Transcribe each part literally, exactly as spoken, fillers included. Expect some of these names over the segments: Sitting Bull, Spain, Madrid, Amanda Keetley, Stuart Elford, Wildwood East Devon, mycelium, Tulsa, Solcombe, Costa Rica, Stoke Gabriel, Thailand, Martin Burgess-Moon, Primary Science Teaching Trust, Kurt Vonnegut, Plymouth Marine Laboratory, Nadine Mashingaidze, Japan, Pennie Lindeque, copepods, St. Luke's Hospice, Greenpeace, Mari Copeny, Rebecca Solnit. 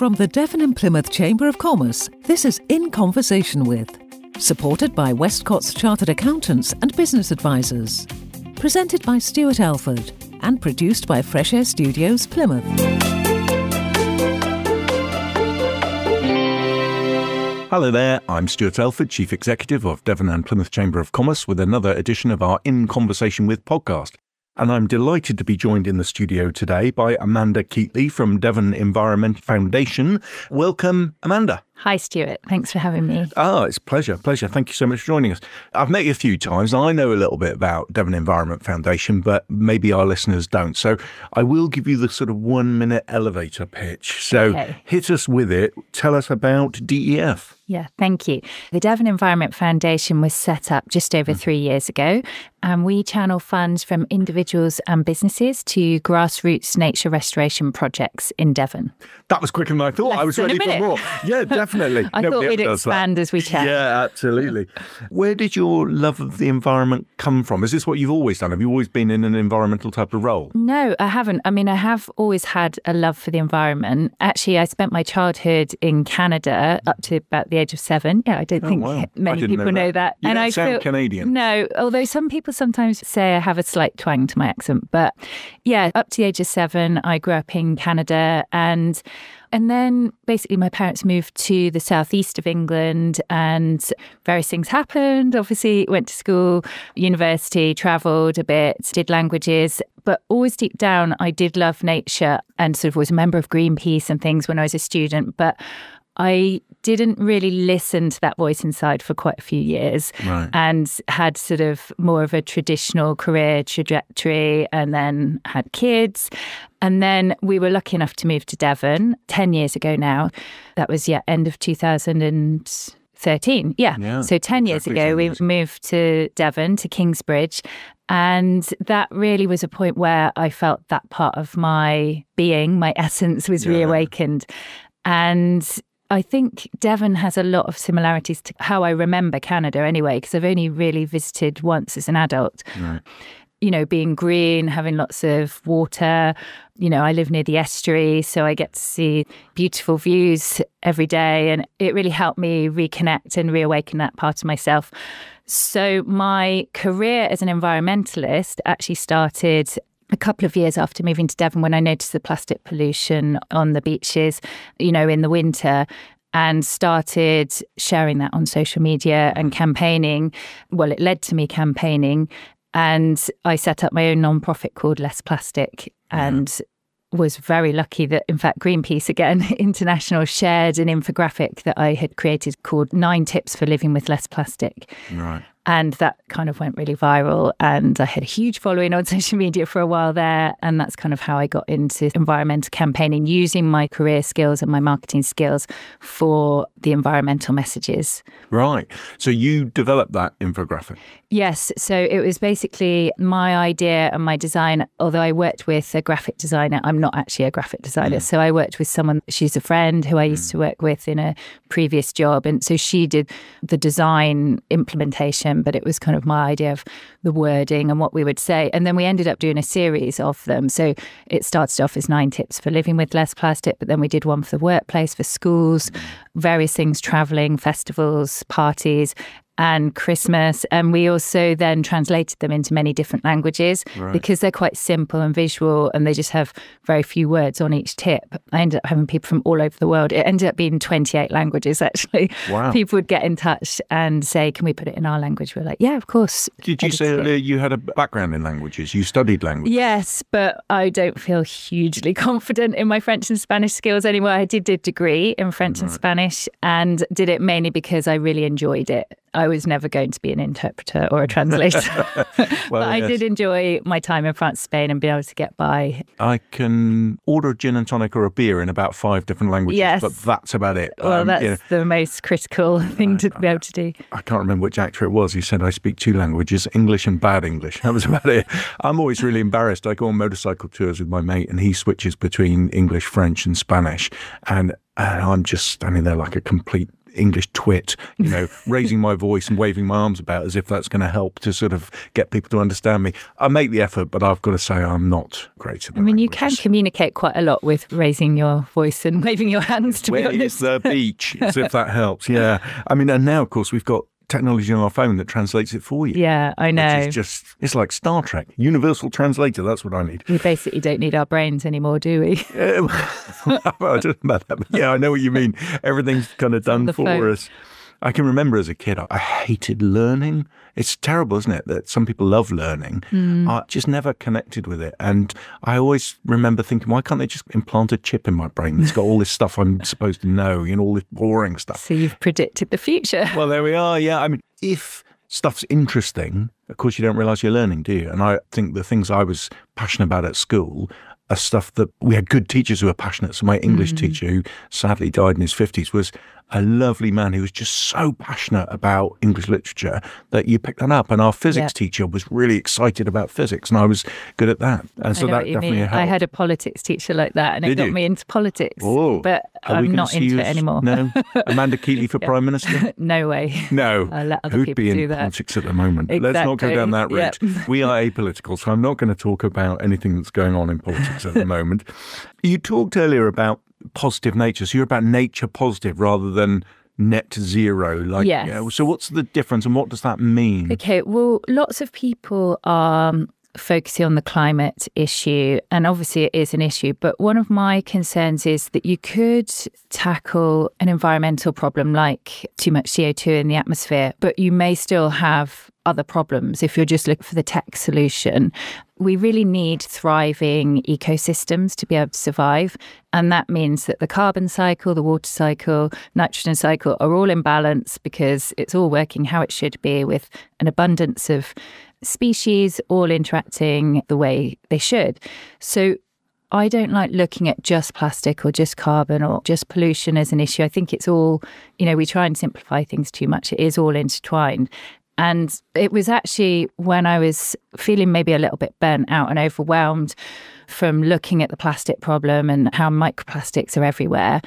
from the Devon and Plymouth Chamber of Commerce, this is In Conversation With, supported by Westcott's Chartered Accountants and Business Advisors. Presented by Stuart Elford and produced by Fresh Air Studios Plymouth. Hello there, I'm Stuart Elford, Chief Executive of Devon and Plymouth Chamber of Commerce, with another edition of our In Conversation With podcast. And I'm delighted to be joined in the studio today by Amanda Keetley from Devon Environment Foundation. Welcome, Amanda. Hi, Stuart. Thanks for having me. Oh, it's a pleasure. Pleasure. Thank you so much for joining us. I've met you a few times. I know a little bit about Devon Environment Foundation, but maybe our listeners don't. So I will give you the sort of one-minute elevator pitch. So okay. Hit us with it. Tell us about D E F. Yeah, thank you. The Devon Environment Foundation was set up just over mm. three years ago, and we channel funds from individuals and businesses to grassroots nature restoration projects in Devon. That was quicker than I thought. Less I was ready for more. Yeah, definitely. Definitely. I Nobody thought we'd expand that. As we chat. Yeah, absolutely. Where did your love of the environment come from? Is this what you've always done? Have you always been in an environmental type of role? No, I haven't. I mean, I have always had a love for the environment. Actually, I spent my childhood in Canada up to about the age of seven. Yeah, I don't oh, think wow. many people know that. Know that. You and don't I sound feel, Canadian. No, although some people sometimes say I have a slight twang to my accent. But yeah, up to the age of seven, I grew up in Canada. And And then basically my parents moved to the southeast of England and various things happened. Obviously, went to school, university, travelled a bit, did languages. But always deep down, I did love nature and sort of was a member of Greenpeace and things when I was a student. But I didn't really listen to that voice inside for quite a few years right. and had sort of more of a traditional career trajectory and then had kids. And then we were lucky enough to move to Devon ten years ago now. That was, yeah, end of two thousand thirteen. Yeah. yeah so ten years exactly ago, ten years. We moved to Devon, to Kingsbridge. And that really was a point where I felt that part of my being, my essence was yeah. reawakened. And I think Devon has a lot of similarities to how I remember Canada anyway, because I've only really visited once as an adult. Right. You know, being green, having lots of water. You know, I live near the estuary, so I get to see beautiful views every day. And it really helped me reconnect and reawaken that part of myself. So my career as an environmentalist actually started a couple of years after moving to Devon, when I noticed the plastic pollution on the beaches, you know, in the winter, and started sharing that on social media and campaigning. Well, it led to me campaigning, and I set up my own nonprofit called Less Plastic and mm. was very lucky that, in fact, Greenpeace, again, International, shared an infographic that I had created called Nine Tips for Living with Less Plastic. Right. And that kind of went really viral. And I had a huge following on social media for a while there. And that's kind of how I got into environmental campaigning, using my career skills and my marketing skills for the environmental messages. Right. So you developed that infographic? Yes. So it was basically my idea and my design. Although I worked with a graphic designer, I'm not actually a graphic designer. Mm. So I worked with someone, she's a friend who I used mm. to work with in a previous job. And so she did the design implementation. But it was kind of my idea of the wording and what we would say. And then we ended up doing a series of them. So it started off as nine tips for living with less plastic, but then we did one for the workplace, for schools, various things, traveling, festivals, parties, and Christmas. And we also then translated them into many different languages right. because they're quite simple and visual and they just have very few words on each tip. I ended up having people from all over the world. It ended up being twenty-eight languages, actually. Wow. People would get in touch and say, can we put it in our language? We're like, yeah, of course. Did you Edited say that you had a background in languages? You studied languages? Yes, but I don't feel hugely confident in my French and Spanish skills anymore. I did a degree in French right. and Spanish and did it mainly because I really enjoyed it. I was never going to be an interpreter or a translator. well, but I yes. did enjoy my time in France, Spain, and being able to get by. I can order a gin and tonic or a beer in about five different languages, yes. but that's about it. Well, um, that's you know, the most critical thing I, to be able to do. I can't remember which actor it was. He said, I speak two languages, English and bad English. That was about it. I'm always really embarrassed. I go on motorcycle tours with my mate, and he switches between English, French, and Spanish. And, and I'm just standing there like a complete English twit, you know, raising my voice and waving my arms about as if that's going to help to sort of get people to understand me. I make the effort, but I've got to say I'm not great at that. I mean, languages. You can communicate quite a lot with raising your voice and waving your hands, to Where be honest. Where is the beach? As if that helps, yeah. I mean, and now, of course, we've got technology on our phone that translates it for you. Yeah, I know. It's just, it's like Star Trek, universal translator. That's what I need. We basically don't need our brains anymore, do we? uh, well, I don't know about that, but yeah, I know what you mean. Everything's kind of done for phone. us. I can remember as a kid, I hated learning. It's terrible, isn't it, that some people love learning. Mm. I just never connected with it. And I always remember thinking, why can't they just implant a chip in my brain that's got all this stuff I'm supposed to know, you know, all this boring stuff. So you've predicted the future. Well, there we are, yeah. I mean, if stuff's interesting, of course you don't realise you're learning, do you? And I think the things I was passionate about at school are stuff that we had good teachers who were passionate. So my English mm. teacher, who sadly died in his fifties, was a lovely man who was just so passionate about English literature that you picked that up. And our physics yeah. teacher was really excited about physics, and I was good at that. And so that definitely helped. I had a politics teacher like that, and Did it got you? me into politics. Whoa. But Are I'm not into it anymore. No? Amanda Keetley for yeah. Prime Minister? No way. No. I'll let other Who'd people be in do that. politics at the moment? Exactly. Let's not go down that route. Yep. We are apolitical, so I'm not going to talk about anything that's going on in politics at the moment. You talked earlier about positive nature. So you're about nature positive rather than net zero. Like, yes. You know, so what's the difference and what does that mean? Okay, well, lots of people are focusing on the climate issue, and obviously it is an issue, but one of my concerns is that you could tackle an environmental problem like too much C O two in the atmosphere, but you may still have other problems if you're just looking for the tech solution. We really need thriving ecosystems to be able to survive, and that means that the carbon cycle, the water cycle, nitrogen cycle are all in balance because it's all working how it should be with an abundance of species all interacting the way they should. So I don't like looking at just plastic or just carbon or just pollution as an issue. I think it's all, you know, we try and simplify things too much. It is all intertwined. And it was actually when I was feeling maybe a little bit burnt out and overwhelmed from looking at the plastic problem and how microplastics are everywhere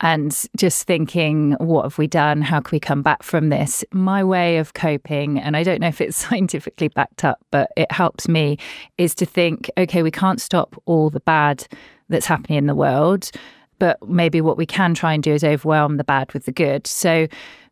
and just thinking, what have we done? How can we come back from this? My way of coping, and I don't know if it's scientifically backed up, but it helps me, is to think, OK, we can't stop all the bad that's happening in the world, but maybe what we can try and do is overwhelm the bad with the good. So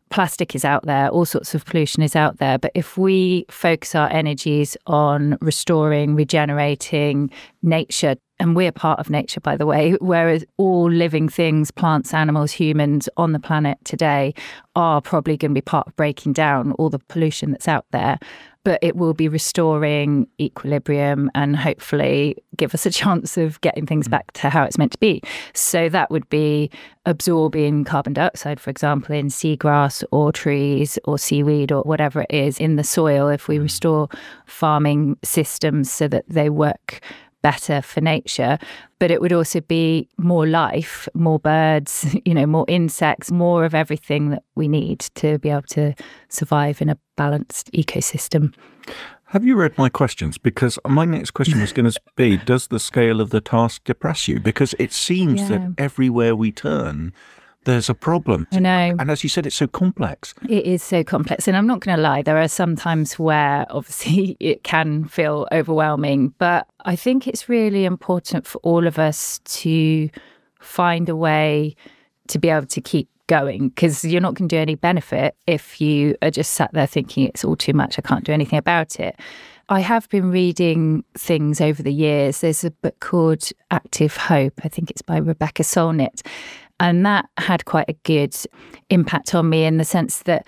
plastic is out there, all sorts of pollution is out there, but if we focus our energies on restoring, regenerating nature, and we're part of nature, by the way, whereas all living things, plants, animals, humans on the planet today are probably going to be part of breaking down all the pollution that's out there, but it will be restoring equilibrium and hopefully give us a chance of getting things back to how it's meant to be. So that would be absorbing carbon dioxide, for example, in seagrass or trees or seaweed or whatever it is in the soil, if we restore farming systems so that they work better for nature. But it would also be more life, more birds, you know, more insects, more of everything that we need to be able to survive in a balanced ecosystem. Have you read my questions? Because my next question was going to be, does the scale of the task depress you? Because it seems yeah. that everywhere we turn, there's a problem. I know. And as you said, it's so complex. It is so complex. And I'm not going to lie, there are some times where obviously it can feel overwhelming. But I think it's really important for all of us to find a way to be able to keep going, because you're not going to do any benefit if you are just sat there thinking it's all too much, I can't do anything about it. I have been reading things over the years. There's a book called Active Hope. I think it's by Rebecca Solnit. And that had quite a good impact on me in the sense that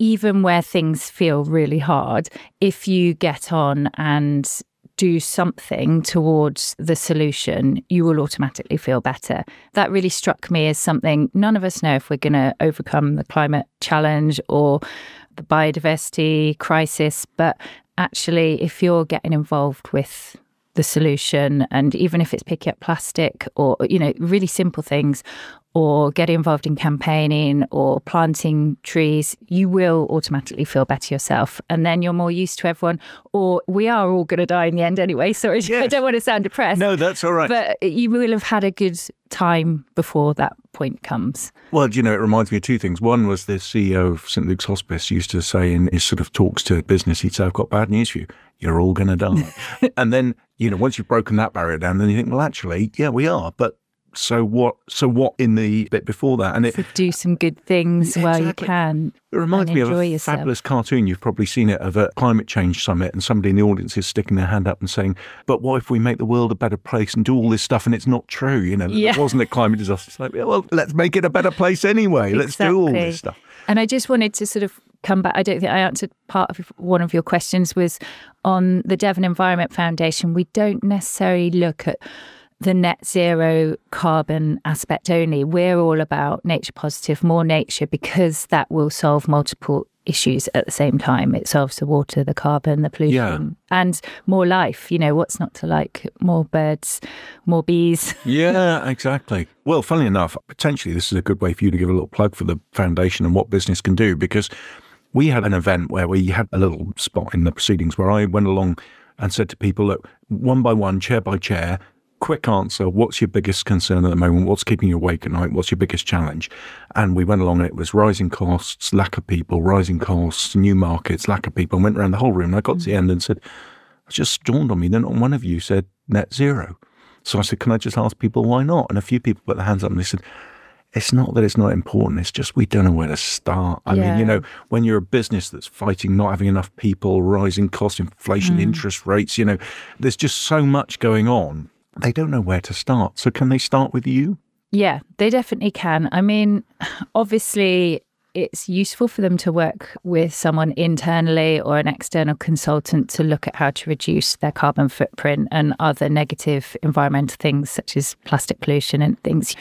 even where things feel really hard, if you get on and do something towards the solution, you will automatically feel better. That really struck me as something none of us know if we're going to overcome the climate challenge or the biodiversity crisis. But actually, if you're getting involved with the solution, and even if it's picking up plastic or, you know, really simple things, or get involved in campaigning or planting trees, you will automatically feel better yourself. And then you're more used to everyone, or we are all going to die in the end anyway. So yes. I don't want to sound depressed. No, that's all right. But you will have had a good time before that point comes. Well, you know, it reminds me of two things. One was the C E O of Saint Luke's Hospice used to say in his sort of talks to business, he'd say, I've got bad news for you. You're all going to die. And then, you know, once you've broken that barrier down, then you think, well, actually, yeah, we are. But so what? So what in the bit before that? And it, so do some good things yeah, while exactly. you can. It reminds me of a yourself. fabulous cartoon. You've probably seen it, of a climate change summit, and somebody in the audience is sticking their hand up and saying, "But what if we make the world a better place and do all this stuff?" And it's not true. You know, yeah. It wasn't a climate disaster. It's like, yeah, well, let's make it a better place anyway. Exactly. Let's do all this stuff. And I just wanted to sort of come back. I don't think I answered part of one of your questions was on the Devon Environment Foundation. We don't necessarily look at the net zero carbon aspect only. We're all about nature positive, more nature, because that will solve multiple issues at the same time. It solves the water, the carbon, the pollution, yeah. and more life. You know, what's not to like? More birds, more bees. Yeah, exactly. Well, funnily enough, potentially this is a good way for you to give a little plug for the foundation and what business can do, because we had an event where we had a little spot in the proceedings where I went along and said to people, look, one by one, chair by chair, quick answer, what's your biggest concern at the moment? What's keeping you awake at night? What's your biggest challenge? And we went along and it was rising costs, lack of people, rising costs, new markets, lack of people, and went around the whole room. And I got mm-hmm. to the end and said, it just dawned on me that not one of you said net zero. So I said, can I just ask people why not? And a few people put their hands up and they said, it's not that it's not important. It's just we don't know where to start. I yeah. mean, you know, when you're a business that's fighting not having enough people, rising costs, inflation, mm. interest rates, you know, there's just so much going on. They don't know where to start. So can they start with you? Yeah, they definitely can. I mean, obviously, it's useful for them to work with someone internally or an external consultant to look at how to reduce their carbon footprint and other negative environmental things such as plastic pollution and things.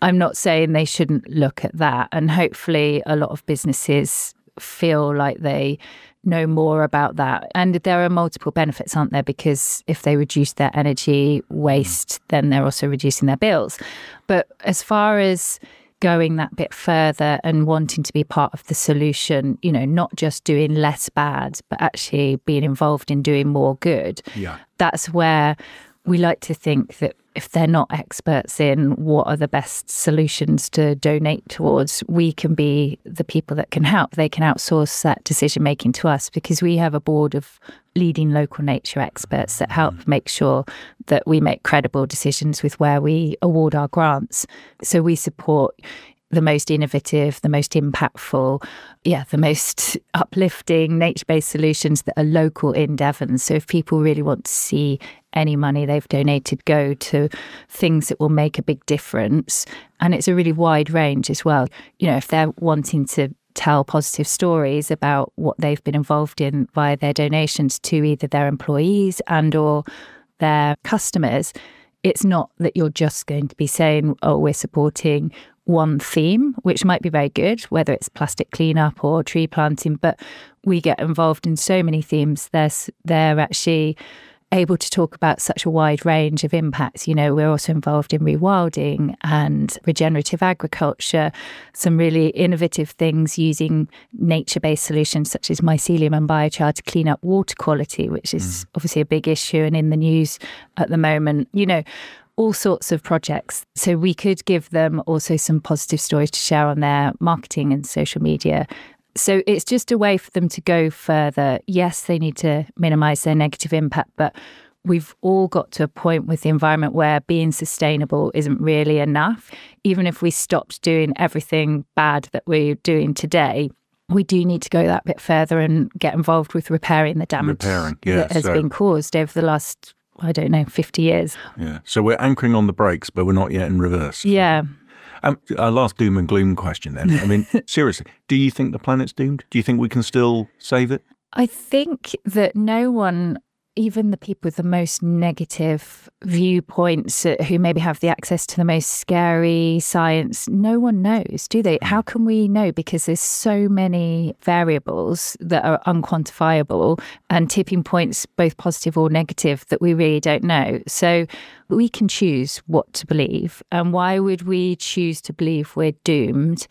I'm not saying they shouldn't look at that. And hopefully a lot of businesses feel like they know more about that. And there are multiple benefits, aren't there? Because if they reduce their energy waste, then they're also reducing their bills. But as far as going that bit further and wanting to be part of the solution, you know, not just doing less bad, but actually being involved in doing more good, yeah. that's where we like to think that if they're not experts in what are the best solutions to donate towards, we can be the people that can help. They can outsource that decision making to us because we have a board of leading local nature experts that help make sure that we make credible decisions with where we award our grants. So we support the most innovative, the most impactful, yeah, the most uplifting nature-based solutions that are local in Devon. So if people really want to see any money they've donated go to things that will make a big difference, and it's a really wide range as well. You know, if they're wanting to tell positive stories about what they've been involved in via their donations to either their employees and or their customers, it's not that you're just going to be saying, oh, we're supporting one theme, which might be very good, whether it's plastic cleanup or tree planting, but we get involved in so many themes. They're, they're actually able to talk about such a wide range of impacts. You know, we're also involved in rewilding and regenerative agriculture, some really innovative things using nature-based solutions such as mycelium and biochar to clean up water quality, which is mm. obviously a big issue and in the news at the moment. You know, all sorts of projects. So we could give them also some positive stories to share on their marketing and social media. So it's just a way for them to go further. Yes, they need to minimise their negative impact, but we've all got to a point with the environment where being sustainable isn't really enough. Even if we stopped doing everything bad that we're doing today, we do need to go that bit further and get involved with repairing the damage repairing, yeah, that has so. been caused over the last I don't know, fifty years. Yeah. So we're anchoring on the brakes, but we're not yet in reverse. Yeah. Um, our last doom and gloom question then. I mean, seriously, do you think the planet's doomed? Do you think we can still save it? I think that no one even the people with the most negative viewpoints, who maybe have the access to the most scary science, no one knows, do they? How can we know? Because there's so many variables that are unquantifiable and tipping points, both positive or negative, that we really don't know. So we can choose what to believe. And why would we choose to believe we're doomed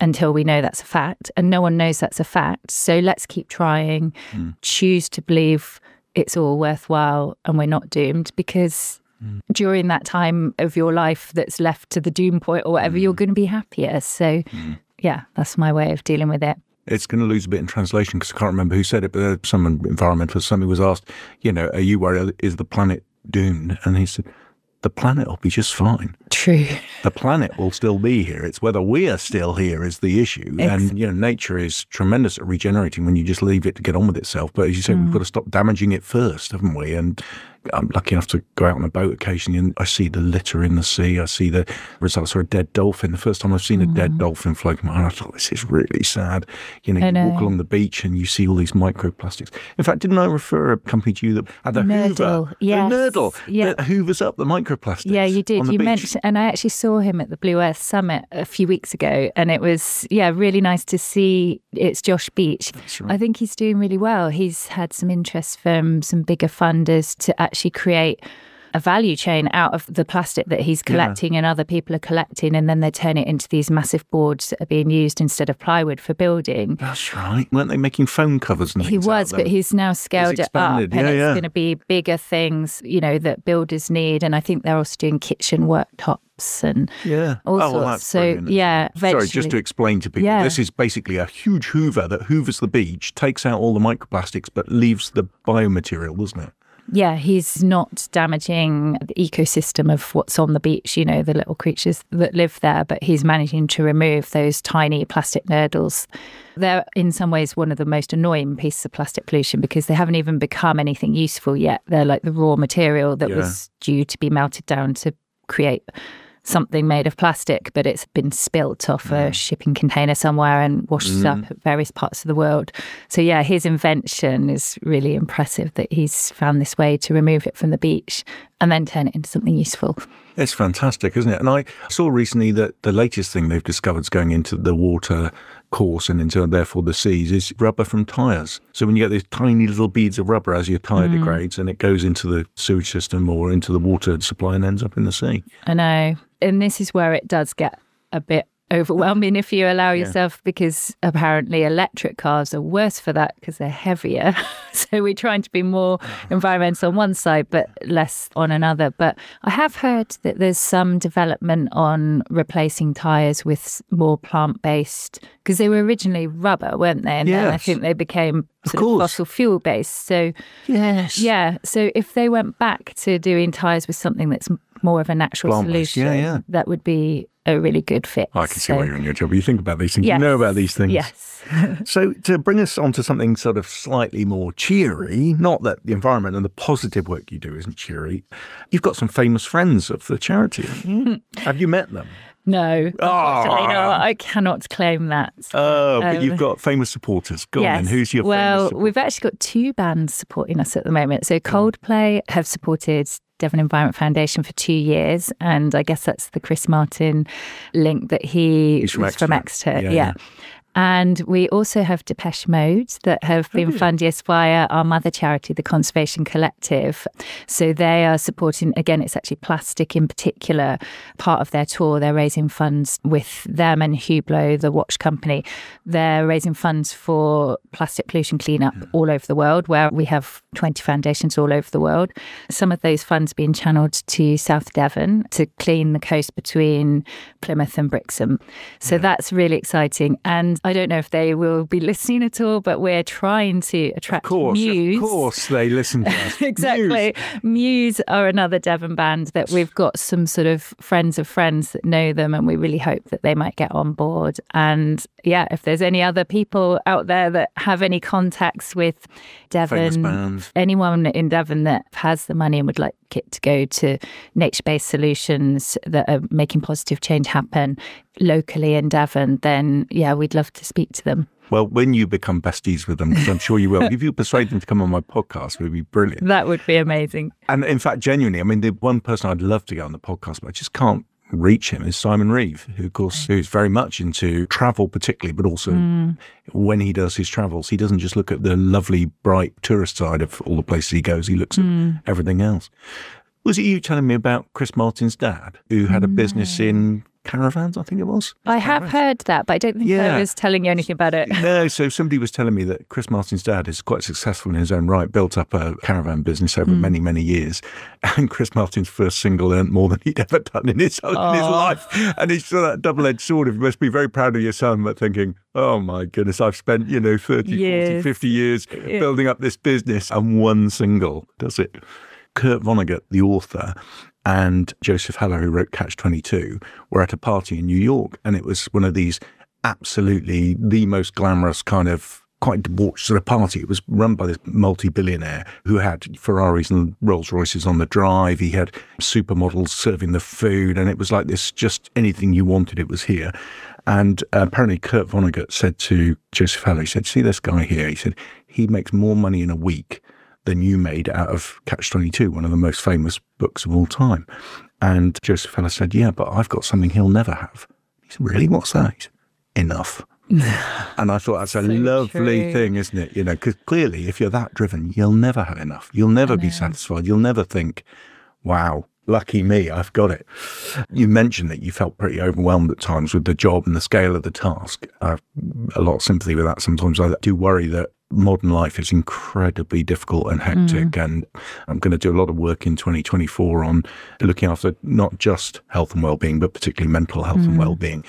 until we know that's a fact? And no one knows that's a fact. So let's keep trying, mm. choose to believe it's all worthwhile and we're not doomed, because mm. during that time of your life that's left to the doom point or whatever, mm. you're going to be happier. So mm. yeah, that's my way of dealing with it. It's going to lose a bit in translation because I can't remember who said it, but some environmentalist, somebody was asked, you know, are you worried, is the planet doomed? And he said, the planet will be just fine. True. The planet will still be here. It's whether we are still here is the issue. Excellent. And, you know, nature is tremendous at regenerating when you just leave it to get on with itself. But as you say, mm. we've got to stop damaging it first, haven't we? And I'm lucky enough to go out on a boat occasionally and I see the litter in the sea. I see the results of a dead dolphin. The first time I've seen mm. a dead dolphin floating, I thought, this is really sad. You know, I you know. walk along the beach and you see all these microplastics. In fact, didn't I refer a company to you that had the Nurdle. Hoover? Yes. The Nurdle yeah. that hoovers up the microplastics. Yeah, you did. You beach. mentioned, and I actually saw him at the Blue Earth Summit a few weeks ago, and it was, yeah, really nice to see. It's Josh Beach. Right. I think he's doing really well. He's had some interest from some bigger funders to actually create a value chain out of the plastic that he's collecting yeah. and other people are collecting, and then they turn it into these massive boards that are being used instead of plywood for building. That's right. Weren't they making phone covers and things? He was, but he's now scaled it up and yeah, it's yeah. going to be bigger things, you know, that builders need. And I think they're also doing kitchen worktops and yeah. all oh, sorts. Well, so yeah, sorry, just to explain to people, yeah. this is basically a huge hoover that hoovers the beach, takes out all the microplastics, but leaves the biomaterial, doesn't it? Yeah, he's not damaging the ecosystem of what's on the beach, you know, the little creatures that live there, but he's managing to remove those tiny plastic nurdles. They're in some ways one of the most annoying pieces of plastic pollution because they haven't even become anything useful yet. They're like the raw material that yeah. was due to be melted down to create something made of plastic, but it's been spilt off yeah. a shipping container somewhere and washes mm. up at various parts of the world. So yeah, his invention is really impressive that he's found this way to remove it from the beach and then turn it into something useful. It's fantastic, isn't it? And I saw recently that the latest thing they've discovered is going into the water course and into, therefore, the seas is rubber from tyres. So when you get these tiny little beads of rubber as your tyre mm. degrades and it goes into the sewage system or into the water supply and ends up in the sea. I know. And this is where it does get a bit overwhelming if you allow yourself, yeah. because apparently electric cars are worse for that because they're heavier. So we're trying to be more environmental on one side, but less on another. But I have heard that there's some development on replacing tyres with more plant-based, because they were originally rubber, weren't they? And yes. then I think they became sort of, of fossil fuel-based. So yes. yeah, so if they went back to doing tyres with something that's more of a natural Plant-based. solution, yeah, yeah. that would be a really good fit. I can see so, why you're in your job. You think about these things. Yes, you know about these things. Yes. So to bring us on to something sort of slightly more cheery, not that the environment and the positive work you do isn't cheery, you've got some famous friends of the charity. Have you met them? No, unfortunately oh. not. I cannot claim that. Oh, but um, you've got famous supporters. Go yes. on, then. Who's your well, famous Well, we've actually got two bands supporting us at the moment. So Coldplay have supported Devon Environment Foundation for two years. And I guess that's the Chris Martin link that he is from, from Exeter. Yeah, yeah. yeah. And we also have Depeche Mode that have been mm-hmm. funded via our mother charity, the Conservation Collective. So they are supporting, again, it's actually plastic in particular, part of their tour. They're raising funds with them and Hublot, the watch company. They're raising funds for plastic pollution cleanup mm-hmm. all over the world, where we have twenty foundations all over the world. Some of those funds being channeled to South Devon to clean the coast between Plymouth and Brixham. So yeah. that's really exciting. And I don't know if they will be listening at all, but we're trying to attract Muse. Of course, Muse. of course they listen to us. Exactly. Muse. Muse are another Devon band that we've got some sort of friends of friends that know them, and we really hope that they might get on board. And yeah, if there's any other people out there that have any contacts with Devon, anyone in Devon that has the money and would like it to go to nature-based solutions that are making positive change happen locally in Devon, then yeah, we'd love to speak to them. Well, when you become besties with them, because I'm sure you will, if you persuade them to come on my podcast, it would be brilliant. That would be amazing. And in fact, genuinely, I mean, the one person I'd love to get on the podcast, but I just can't reach him, is Simon Reeve, who, of course, is very much into travel particularly, but also mm. when he does his travels, he doesn't just look at the lovely, bright tourist side of all the places he goes. He looks mm. at everything else. Was it you telling me about Chris Martin's dad, who had a no. business in caravans, I think it was? I caravans. have heard that, but I don't think yeah. I was telling you anything about it. No, so somebody was telling me that Chris Martin's dad is quite successful in his own right, built up a caravan business over mm. many, many years. And Chris Martin's first single earned more than he'd ever done in his, own, in his life. And it's that double-edged sword of you must be very proud of your son, but thinking, oh my goodness, I've spent, you know, thirty, forty, fifty years yeah. building up this business, and one single does it. Kurt Vonnegut, the author, and Joseph Heller, who wrote Catch twenty-two, were at a party in New York, and it was one of these absolutely the most glamorous kind of quite debauched sort of party. It was run by this multi-billionaire who had Ferraris and Rolls Royces on the drive. He had supermodels serving the food, and it was like this, just anything you wanted, it was here. And uh, apparently Kurt Vonnegut said to Joseph Heller, he said, see this guy here? He said, he makes more money in a week than you made out of Catch twenty-two, one of the most famous books of all time. And Joseph Heller said, yeah, but I've got something he'll never have. He said, really? What's that? He said, enough. And I thought, that's so a lovely true. thing, isn't it? You know, because clearly, if you're that driven, you'll never have enough. You'll never be satisfied. You'll never think, wow, lucky me, I've got it. You mentioned that you felt pretty overwhelmed at times with the job and the scale of the task. I have a lot of sympathy with that sometimes. I do worry that modern life is incredibly difficult and hectic, mm. and I'm going to do a lot of work in twenty twenty-four on looking after not just health and well-being, but particularly mental health mm. and well-being.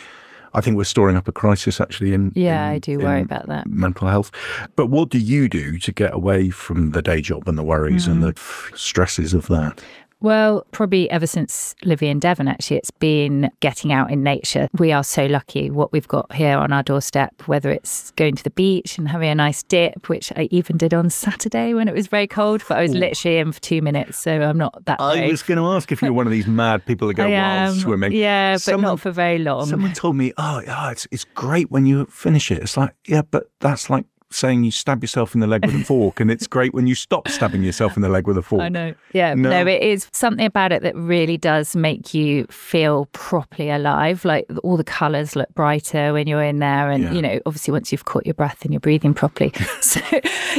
I think we're storing up a crisis, actually, in yeah, in, I do worry about that mental health. But what do you do to get away from the day job and the worries mm. and the stresses of that? Well, probably ever since living in Devon, actually, it's been getting out in nature. We are so lucky what we've got here on our doorstep, whether it's going to the beach and having a nice dip, which I even did on Saturday when it was very cold, but I was Ooh. literally in for two minutes, so I'm not that I brave. was going to ask if you're one of these mad people that go wild swimming. Yeah, someone, but not for very long. Someone told me, oh, oh it's, it's great when you finish it. It's like, yeah, but that's like saying you stab yourself in the leg with a fork, and it's great when you stop stabbing yourself in the leg with a fork. I know. Yeah, no. no, it is something about it that really does make you feel properly alive. Like all the colours look brighter when you're in there, and yeah. you know, obviously once you've caught your breath and you're breathing properly. So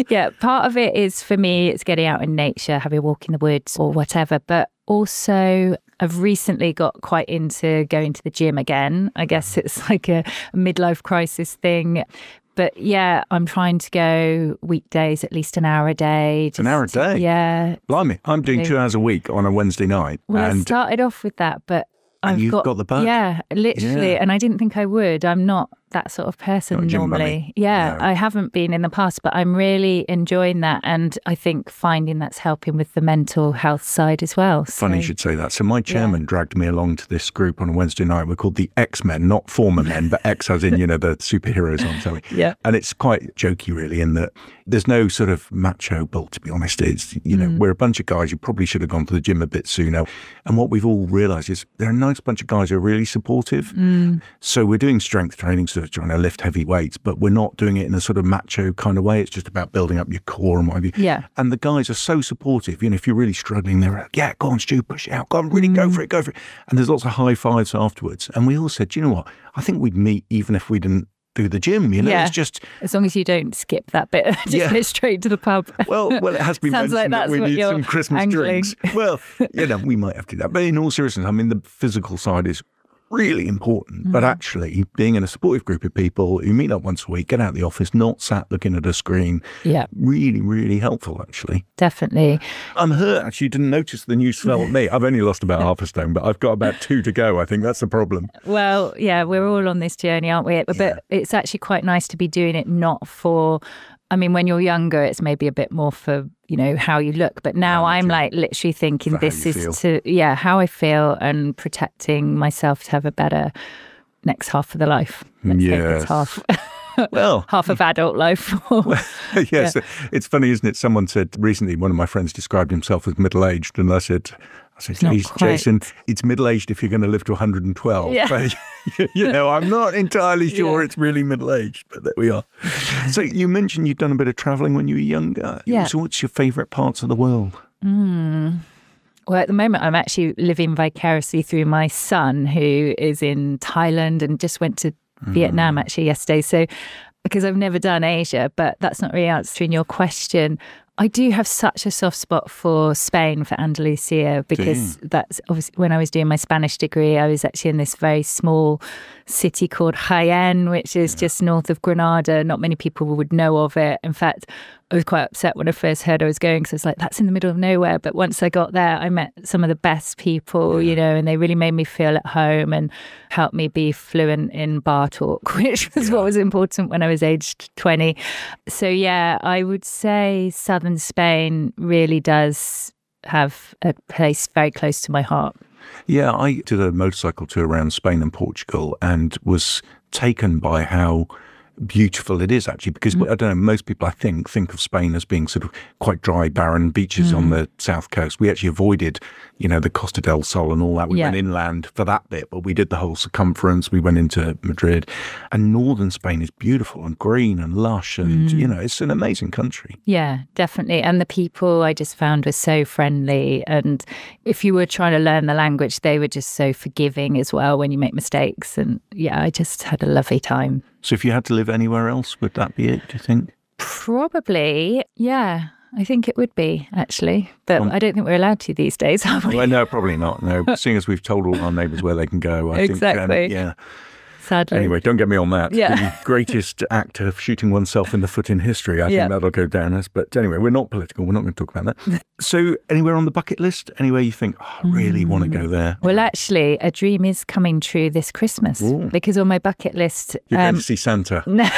yeah, part of it is, for me, it's getting out in nature, having a walk in the woods or whatever. But also, I've recently got quite into going to the gym again. I guess it's like a midlife crisis thing. But yeah, I'm trying to go weekdays at least an hour a day. Just, an hour a day? Yeah. Blimey, I'm doing two hours a week on a Wednesday night. Well, and I started off with that, but I've you've got, got the bug. Yeah, literally. Yeah. And I didn't think I would. I'm not that sort of person normally. Yeah, no. I haven't been in the past, but I'm really enjoying that. And I think finding that's helping with the mental health side as well. So, funny you should say that. So my chairman yeah. dragged me along to this group on a Wednesday night. We're called the X-Men, not former men, but X as in, you know, the superheroes on telly. Yeah. And it's quite jokey, really, in that there's no sort of macho bull, to be honest. It's, you know, mm. we're a bunch of guys who probably should have gone to the gym a bit sooner. And what we've all realised is they're a nice bunch of guys who are really supportive. Mm. So we're doing strength training, sort of trying to lift heavy weights, but we're not doing it in a sort of macho kind of way. It's just about building up your core and what have you. Yeah. And the guys are so supportive. You know, if you're really struggling, they're like, yeah, go on, Stu, push it out. Go on, really mm. go for it, go for it. And there's lots of high fives afterwards. And we all said, do you know what? I think we'd meet even if we didn't do the gym, you know, yeah. it's just as long as you don't skip that bit, just yeah. go straight to the pub. Well, well, it has been mentioned like that we need some Christmas angling. drinks. Well, you know, we might have to do that. But in all seriousness, I mean, the physical side is really important, mm-hmm. but actually being in a supportive group of people who meet up once a week, get out of the office, not sat looking at a screen, yeah, really, really helpful, actually. Definitely. I'm hurt, actually, didn't notice the news fell at me. I've only lost about half a stone, but I've got about two to go. I think that's the problem. Well, yeah, we're all on this journey, aren't we? But yeah. it's actually quite nice to be doing it not for, I mean, when you're younger, it's maybe a bit more for, you know, how you look. But now how I'm like literally thinking this is feel. to, yeah, how I feel and protecting myself to have a better next half of the life. Let's yes. say half. Well, half of adult life. Well, yes, yeah. It's funny, isn't it? Someone said recently, one of my friends described himself as middle-aged, and I said, I said, geez, Jason, it's middle-aged if you're going to live to one hundred twelve. Yeah. But, you know, I'm not entirely sure yeah. it's really middle-aged, but there we are. So you mentioned you'd done a bit of travelling when you were younger. Yeah. So what's your favourite parts of the world? Mm. Well, at the moment, I'm actually living vicariously through my son, who is in Thailand and just went to mm. Vietnam actually yesterday. So because I've never done Asia, but that's not really answering your question. I do have such a soft spot for Spain, for Andalusia, because Damn. that's obviously when I was doing my Spanish degree, I was actually in this very small city called Jaén, which is yeah. just north of Granada. Not many people would know of it. In fact, I was quite upset when I first heard I was going, because I was like, that's in the middle of nowhere. But once I got there, I met some of the best people, yeah. you know, and they really made me feel at home and helped me be fluent in bar talk, which was yeah. what was important when I was aged twenty. So, yeah, I would say southern Spain really does have a place very close to my heart. Yeah, I did a motorcycle tour around Spain and Portugal and was taken by how beautiful it is, actually, because mm. I don't know, most people I think think of Spain as being sort of quite dry, barren beaches mm. on the south coast. We actually avoided, you know, the Costa del Sol and all that. We yeah. went inland for that bit, but we did the whole circumference. We went into Madrid, and northern Spain is beautiful and green and lush, and mm. you know, it's an amazing country. Yeah, definitely. And the people I just found were so friendly, and if you were trying to learn the language, they were just so forgiving as well when you make mistakes. And yeah, I just had a lovely time. So if you had to live anywhere else, would that be it, do you think? Probably, yeah. I think it would be, actually. But um, I don't think we're allowed to these days, are we? Well, no, probably not, no. Seeing as we've told all our neighbours where they can go, I exactly. think, um, yeah. Sadly. Anyway, don't get me on that. Yeah. The greatest act of shooting oneself in the foot in history. I yeah. think that'll go down as. But anyway, we're not political. We're not going to talk about that. So anywhere on the bucket list? Anywhere you think, oh, I really mm. want to go there? Well, actually, a dream is coming true this Christmas. Ooh. Because on my bucket list... You're um, going to see Santa. No.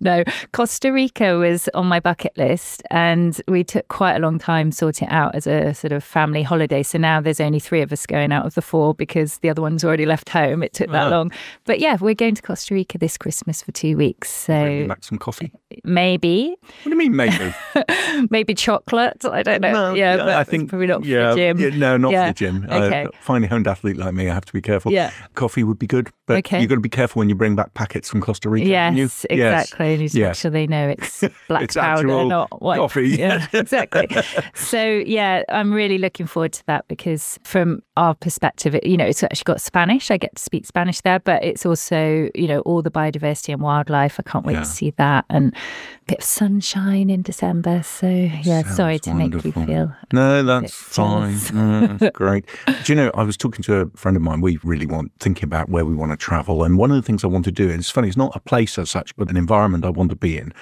No, Costa Rica was on my bucket list, and we took quite a long time sorting it out as a sort of family holiday. So now there's only three of us going out of the four because the other one's already left home. It took that oh. long. But yeah, we're going to Costa Rica this Christmas for two weeks. So bring back some coffee? Maybe. What do you mean maybe? Maybe chocolate. I don't know. No, yeah, I, I think probably not yeah, for the gym. Yeah, no, not yeah. for the gym. Okay. Uh, finely honed athlete like me, I have to be careful. Yeah. Coffee would be good, but okay. you've got to be careful when you bring back packets from Costa Rica. Yes, you? exactly. Yeah. Exactly, and you just yes. make sure they know it's black it's powder, not white coffee. Yeah, exactly. So yeah, I'm really looking forward to that because from our perspective, it, you know, it's actually got Spanish. I get to speak Spanish there, but it's also, you know, all the biodiversity and wildlife. I can't wait yeah. to see that, and a bit of sunshine in December. So yeah, Sounds sorry to wonderful. make you feel. No, that's fine. No, that's great. Do you know, I was talking to a friend of mine. We really want thinking about where we want to travel, and one of the things I want to do, and it's funny, it's not a place as such, but an environment I want to be in.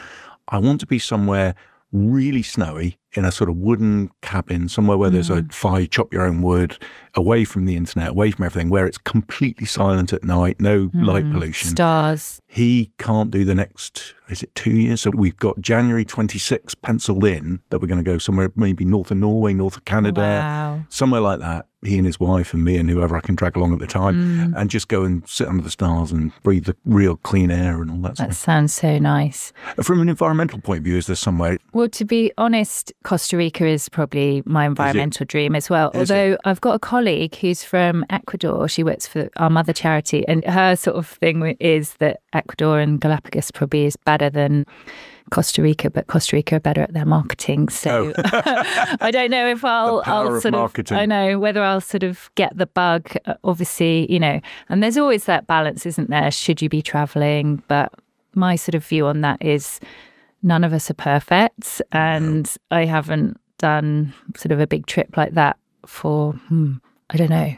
I want to be somewhere really snowy in a sort of wooden cabin, somewhere where mm. there's a fire, chop your own wood, away from the internet, away from everything, where it's completely silent at night, no mm. light pollution. Stars. He can't do the next, is it two years? So we've got January twenty-sixth penciled in that we're going to go somewhere, maybe north of Norway, north of Canada, wow. somewhere like that. He and his wife and me and whoever I can drag along at the time mm. and just go and sit under the stars and breathe the real clean air and all that stuff. That sounds so nice. From an environmental point of view, is there somewhere? Well, to be honest, Costa Rica is probably my environmental dream as well. Is Although it? I've got a colleague who's from Ecuador. She works for our mother charity, and her sort of thing is that Ecuador and Galapagos probably is better than Costa Rica, but Costa Rica are better at their marketing. So oh. I don't know if I'll, I'll sort of, marketing. I know whether I'll sort of get the bug, obviously, you know, and there's always that balance, isn't there? Should you be traveling? But my sort of view on that is none of us are perfect. And no. I haven't done sort of a big trip like that for, hmm, I don't know,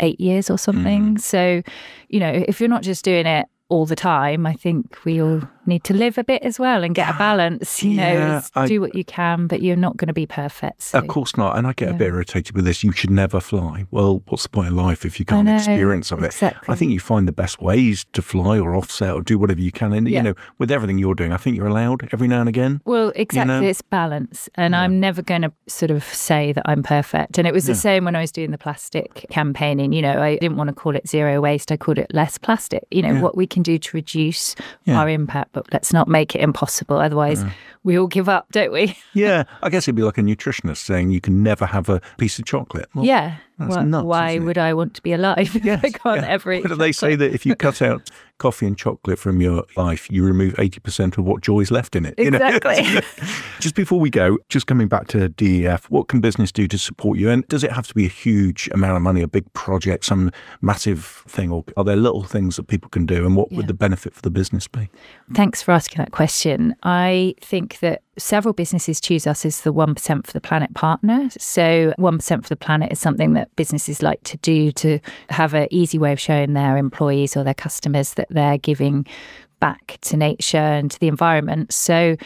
eight years or something. Mm. So, you know, if you're not just doing it all the time, I think we all need to live a bit as well and get a balance, you yeah, know, I, do what you can, but you're not going to be perfect. So. Of course not. And I get yeah. a bit irritated with this. You should never fly. Well, what's the point of life if you can't know, experience of it? Exactly. I think you find the best ways to fly or offset or do whatever you can. And, yeah. you know, with everything you're doing, I think you're allowed every now and again. Well, exactly. You know? It's balance. And yeah. I'm never going to sort of say that I'm perfect. And it was yeah. the same when I was doing the plastic campaigning. You know, I didn't want to call it zero waste. I called it less plastic. You know, yeah. what we can do to reduce yeah. our impact but let's not make it impossible. Otherwise, yeah. we all give up, don't we? Yeah. I guess it'd be like a nutritionist saying you can never have a piece of chocolate. Well, yeah. That's well, nuts, why would I want to be alive if yes, I can't yeah. ever eat But chocolate? They say that if you cut out coffee and chocolate from your life, you remove eighty percent of what joy's left in it. Exactly. You know? Just before we go, just coming back to D E F, what can business do to support you? And does it have to be a huge amount of money, a big project, some massive thing? Or are there little things that people can do? And what yeah. would the benefit for the business be? Thanks for asking that question. I think that several businesses choose us as the one percent for the Planet partner. So one percent for the Planet is something that businesses like to do to have an easy way of showing their employees or their customers that they're giving back to nature and to the environment. So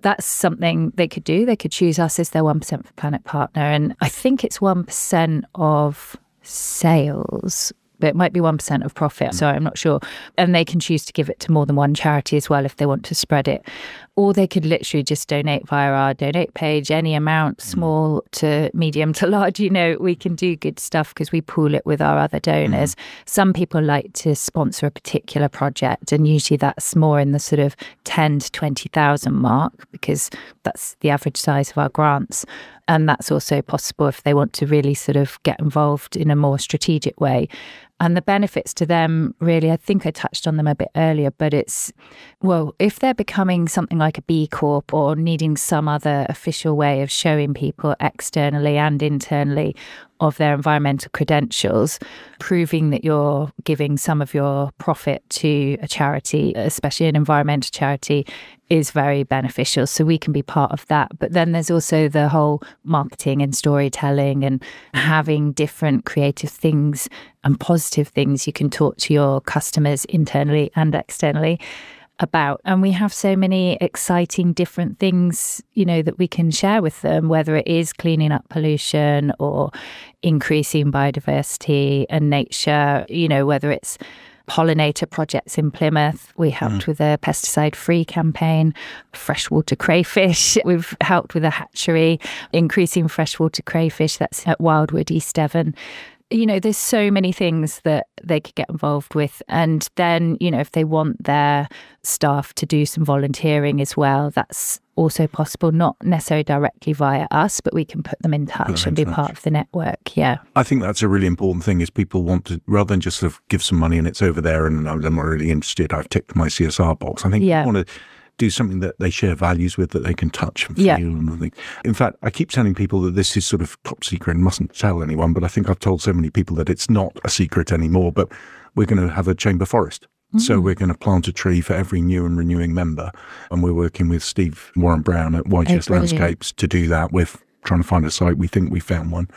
that's something they could do. They could choose us as their one percent for the Planet partner. And I think it's one percent of sales, but it might be one percent of profit. So I'm not sure. And they can choose to give it to more than one charity as well if they want to spread it. Or they could literally just donate via our donate page, any amount, small to medium to large. You know, we can do good stuff because we pool it with our other donors. Mm-hmm. Some people like to sponsor a particular project, and usually that's more in the sort of ten to twenty thousand mark because that's the average size of our grants. And that's also possible if they want to really sort of get involved in a more strategic way. And the benefits to them, really, I think I touched on them a bit earlier, but it's, well, if they're becoming something like a B Corp or needing some other official way of showing people externally and internally of their environmental credentials, proving that you're giving some of your profit to a charity, especially an environmental charity, is very beneficial. So we can be part of that. But then there's also the whole marketing and storytelling and having different creative things and positive things you can talk to your customers internally and externally about. And we have so many exciting different things, you know, that we can share with them, whether it is cleaning up pollution or increasing biodiversity and nature, you know, whether it's pollinator projects in Plymouth. We helped mm. with a pesticide-free campaign, freshwater crayfish. We've helped with a hatchery, increasing freshwater crayfish. That's at Wildwood, East Devon. You know, there's so many things that they could get involved with. And then, you know, if they want their staff to do some volunteering as well, that's also possible, not necessarily directly via us, but we can put them in touch and be part of the network. Yeah. I think that's a really important thing is people want to, rather than just sort of give some money and it's over there and I'm not really interested, I've ticked my C S R box. I think yeah. people want to do something that they share values with, that they can touch and feel yeah. and everything. In fact, I keep telling people that this is sort of top secret and mustn't tell anyone, but I think I've told so many people that it's not a secret anymore, but we're going to have a chamber forest. Mm-hmm. So we're going to plant a tree for every new and renewing member. And we're working with Steve Warren Brown at Y G S oh, Landscapes to do that. We're trying to find a site. We think we found one.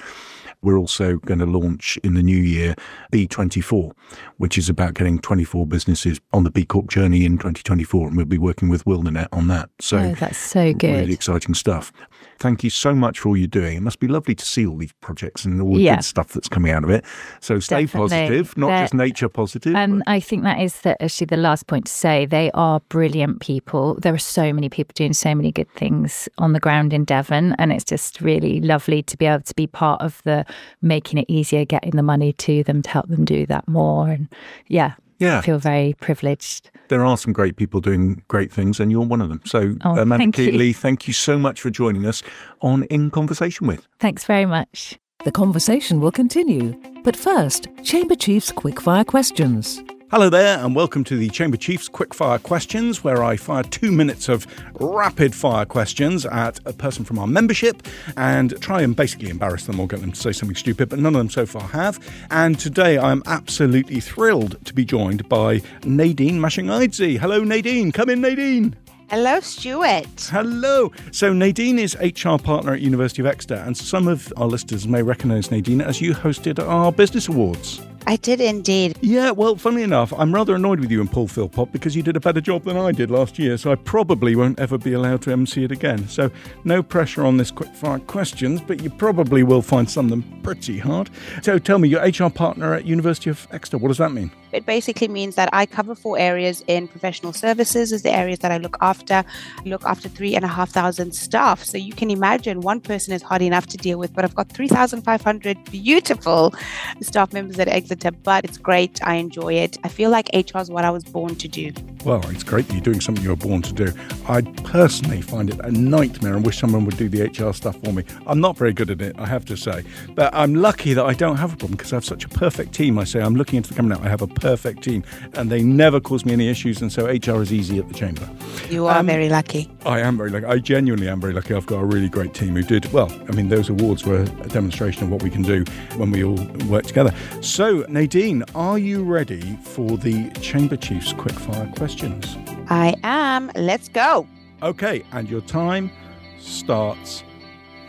We're also going to launch in the new year B twenty-four, which is about getting twenty-four businesses on the B Corp journey in twenty twenty-four. And we'll be working with WildNet on that. So oh, that's so good. Really exciting stuff. Thank you so much for all you're doing. It must be lovely to see all these projects and all the yeah. good stuff that's coming out of it. So stay Definitely. positive, not They're, just nature positive. And but. I think that is the, actually the last point to say. They are brilliant people. There are so many people doing so many good things on the ground in Devon. And it's just really lovely to be able to be part of the making it easier, getting the money to them to help them do that more. And yeah, yeah. I feel very privileged. There are some great people doing great things, and you're one of them. So oh, Amanda Keetley, thank you so much for joining us on In Conversation With. Thanks very much. The conversation will continue, but first, Chamber Chief's Quickfire Questions. Hello there and welcome to the Chamber Chief's Quickfire Questions, where I fire two minutes of rapid-fire questions at a person from our membership and try and basically embarrass them or get them to say something stupid, but none of them so far have. And today I'm absolutely thrilled to be joined by Nadine Mashingaidze. Hello, Nadine. Come in, Nadine. Hello, Stuart. Hello. So Nadine is H R partner at University of Exeter, and some of our listeners may recognise Nadine as you hosted our Business Awards. I did indeed. Yeah, well, funnily enough, I'm rather annoyed with you and Paul Philpott because you did a better job than I did last year, so I probably won't ever be allowed to emcee it again. So no pressure on this quickfire questions, but you probably will find some of them pretty hard. So tell me, you're H R partner at University of Exeter. What does that mean? It basically means that I cover four areas in professional services is the areas that I look after. I look after three and a half thousand staff. So you can imagine one person is hard enough to deal with, but I've got three thousand five hundred beautiful staff members at Exeter Exeter, but it's great. I enjoy it. I feel like H R is what I was born to do. Well, it's great that you're doing something you were born to do. I personally find it a nightmare and wish someone would do the H R stuff for me. I'm not very good at it, I have to say. But I'm lucky that I don't have a problem because I have such a perfect team. I say I'm looking into the company now. I have a perfect team and they never cause me any issues. And so H R is easy at the chamber. You are um, very lucky. I am very lucky. I genuinely am very lucky. I've got a really great team who did, well, I mean, those awards were a demonstration of what we can do when we all work together. So, Nadine, are you ready for the Chamber Chief's quickfire questions? I am. Let's go. Okay, and your time starts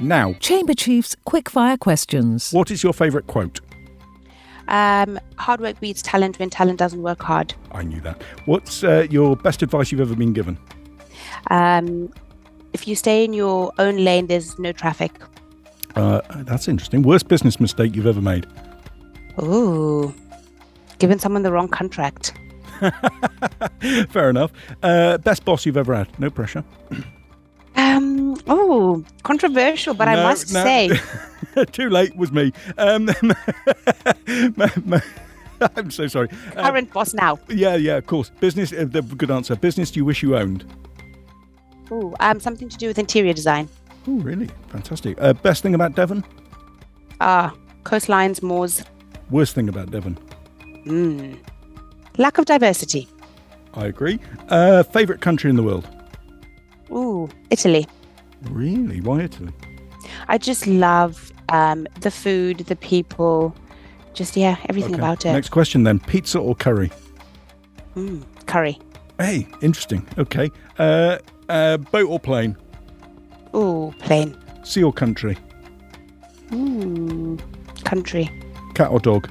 now. Chamber Chief's quickfire questions. What is your favourite quote? Um, hard work beats talent when talent doesn't work hard. I knew that. What's uh, your best advice you've ever been given? Um, if you stay in your own lane, there's no traffic. Uh, that's interesting. Worst business mistake you've ever made? Ooh, giving someone the wrong contract. Fair enough. Uh, best boss you've ever had? No pressure. Um, oh, controversial, but no, I must no. say. Too late was me. Um, my, my, I'm so sorry. Current uh, boss now. Yeah, yeah, of course. Business, uh, good answer. Business do you wish you owned? Ooh, um, something to do with interior design. Oh, really? Fantastic. Uh, best thing about Devon? Ah, uh, coastlines, moors. Worst thing about Devon? Mm. Lack of diversity. I agree. Uh, favourite country in the world? Ooh, Italy. Really? Why Italy? I just love um, the food, the people, just, yeah, everything okay. about it. Next question then. Pizza or curry? Mm, curry. Hey, interesting. Okay. Uh, uh, boat or plane? Ooh, plane. Sea or country? Ooh, country. Cat or dog?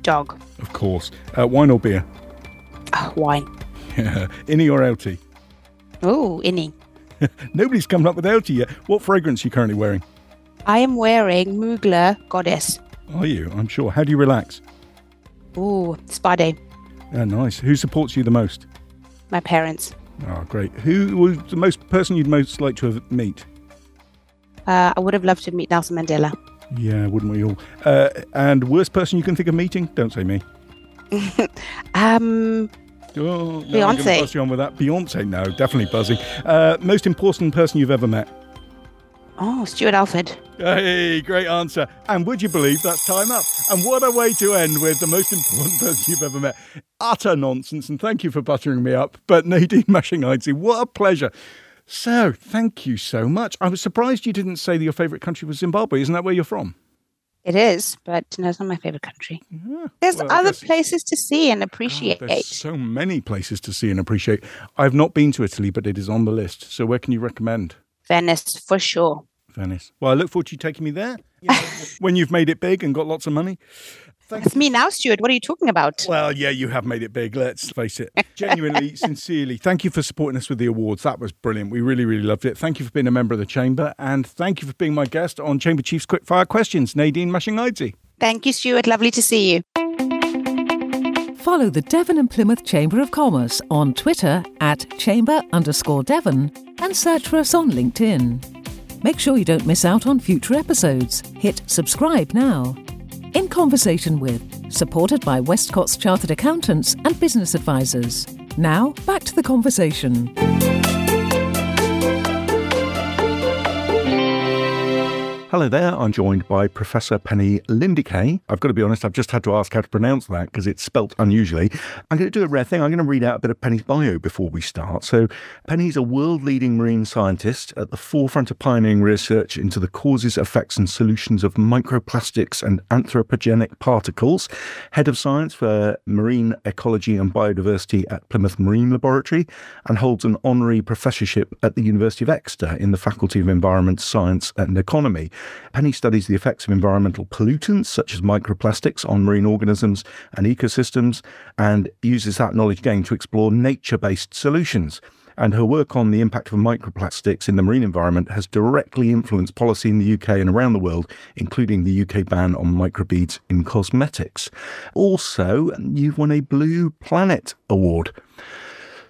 Dog. Of course. Uh, wine or beer? Oh, wine. Yeah. Innie or outie? Ooh, innie. Nobody's coming up with outie yet. What fragrance are you currently wearing? I am wearing Mugler Goddess. Are you? I'm sure. How do you relax? Ooh, spa day. Yeah, nice. Who supports you the most? My parents. Oh, great. Who was the most person you'd most like to have meet? Uh, I would have loved to meet Nelson Mandela. Yeah, wouldn't we all? Uh, and worst person you can think of meeting? Don't say me. um, oh, no, Beyonce. I'm going to buzz you on with that. Beyonce, no, definitely buzzing. Uh, most important person you've ever met? Oh, Stuart Elford. Hey, great answer. And would you believe that's time up? And what a way to end with the most important person you've ever met. Utter nonsense. And thank you for buttering me up. But Nadine Mashingaidze, what a pleasure. So, thank you so much. I was surprised you didn't say that your favourite country was Zimbabwe. Isn't that where you're from? It is, but no, it's not my favourite country. Yeah, there's well, other places to see and appreciate. Oh, there's so many places to see and appreciate. I've not been to Italy, but it is on the list. So, where can you recommend? Venice, for sure. Venice. Well, I look forward to you taking me there when you've made it big and got lots of money. Thank That's you. Me now, Stuart. What are you talking about? Well, yeah, you have made it big. Let's face it. Genuinely, sincerely, thank you for supporting us with the awards. That was brilliant. We really, really loved it. Thank you for being a member of the Chamber. And thank you for being my guest on Chamber Chief's Quickfire Questions, Nadine Mashingaidze. Thank you, Stuart. Lovely to see you. Follow the Devon and Plymouth Chamber of Commerce on Twitter at chamber underscore Devon and search for us on LinkedIn. Make sure you don't miss out on future episodes. Hit subscribe now. In Conversation With, supported by Westcott's Chartered Accountants and Business Advisors. Now, back to the conversation. Hello there, I'm joined by Professor Pennie Lindeque. I've got to be honest, I've just had to ask how to pronounce that because it's spelt unusually. I'm going to do a rare thing. I'm going to read out a bit of Pennie's bio before we start. So Pennie's a world-leading marine scientist at the forefront of pioneering research into the causes, effects and solutions of microplastics and anthropogenic particles, head of science for marine ecology and biodiversity at Plymouth Marine Laboratory, and holds an honorary professorship at the University of Exeter in the Faculty of Environment, Science and Economy. Pennie studies the effects of environmental pollutants such as microplastics on marine organisms and ecosystems and uses that knowledge gained to explore nature-based solutions. And her work on the impact of microplastics in the marine environment has directly influenced policy in the U K and around the world, including the U K ban on microbeads in cosmetics. Also, you've won a Blue Planet Award.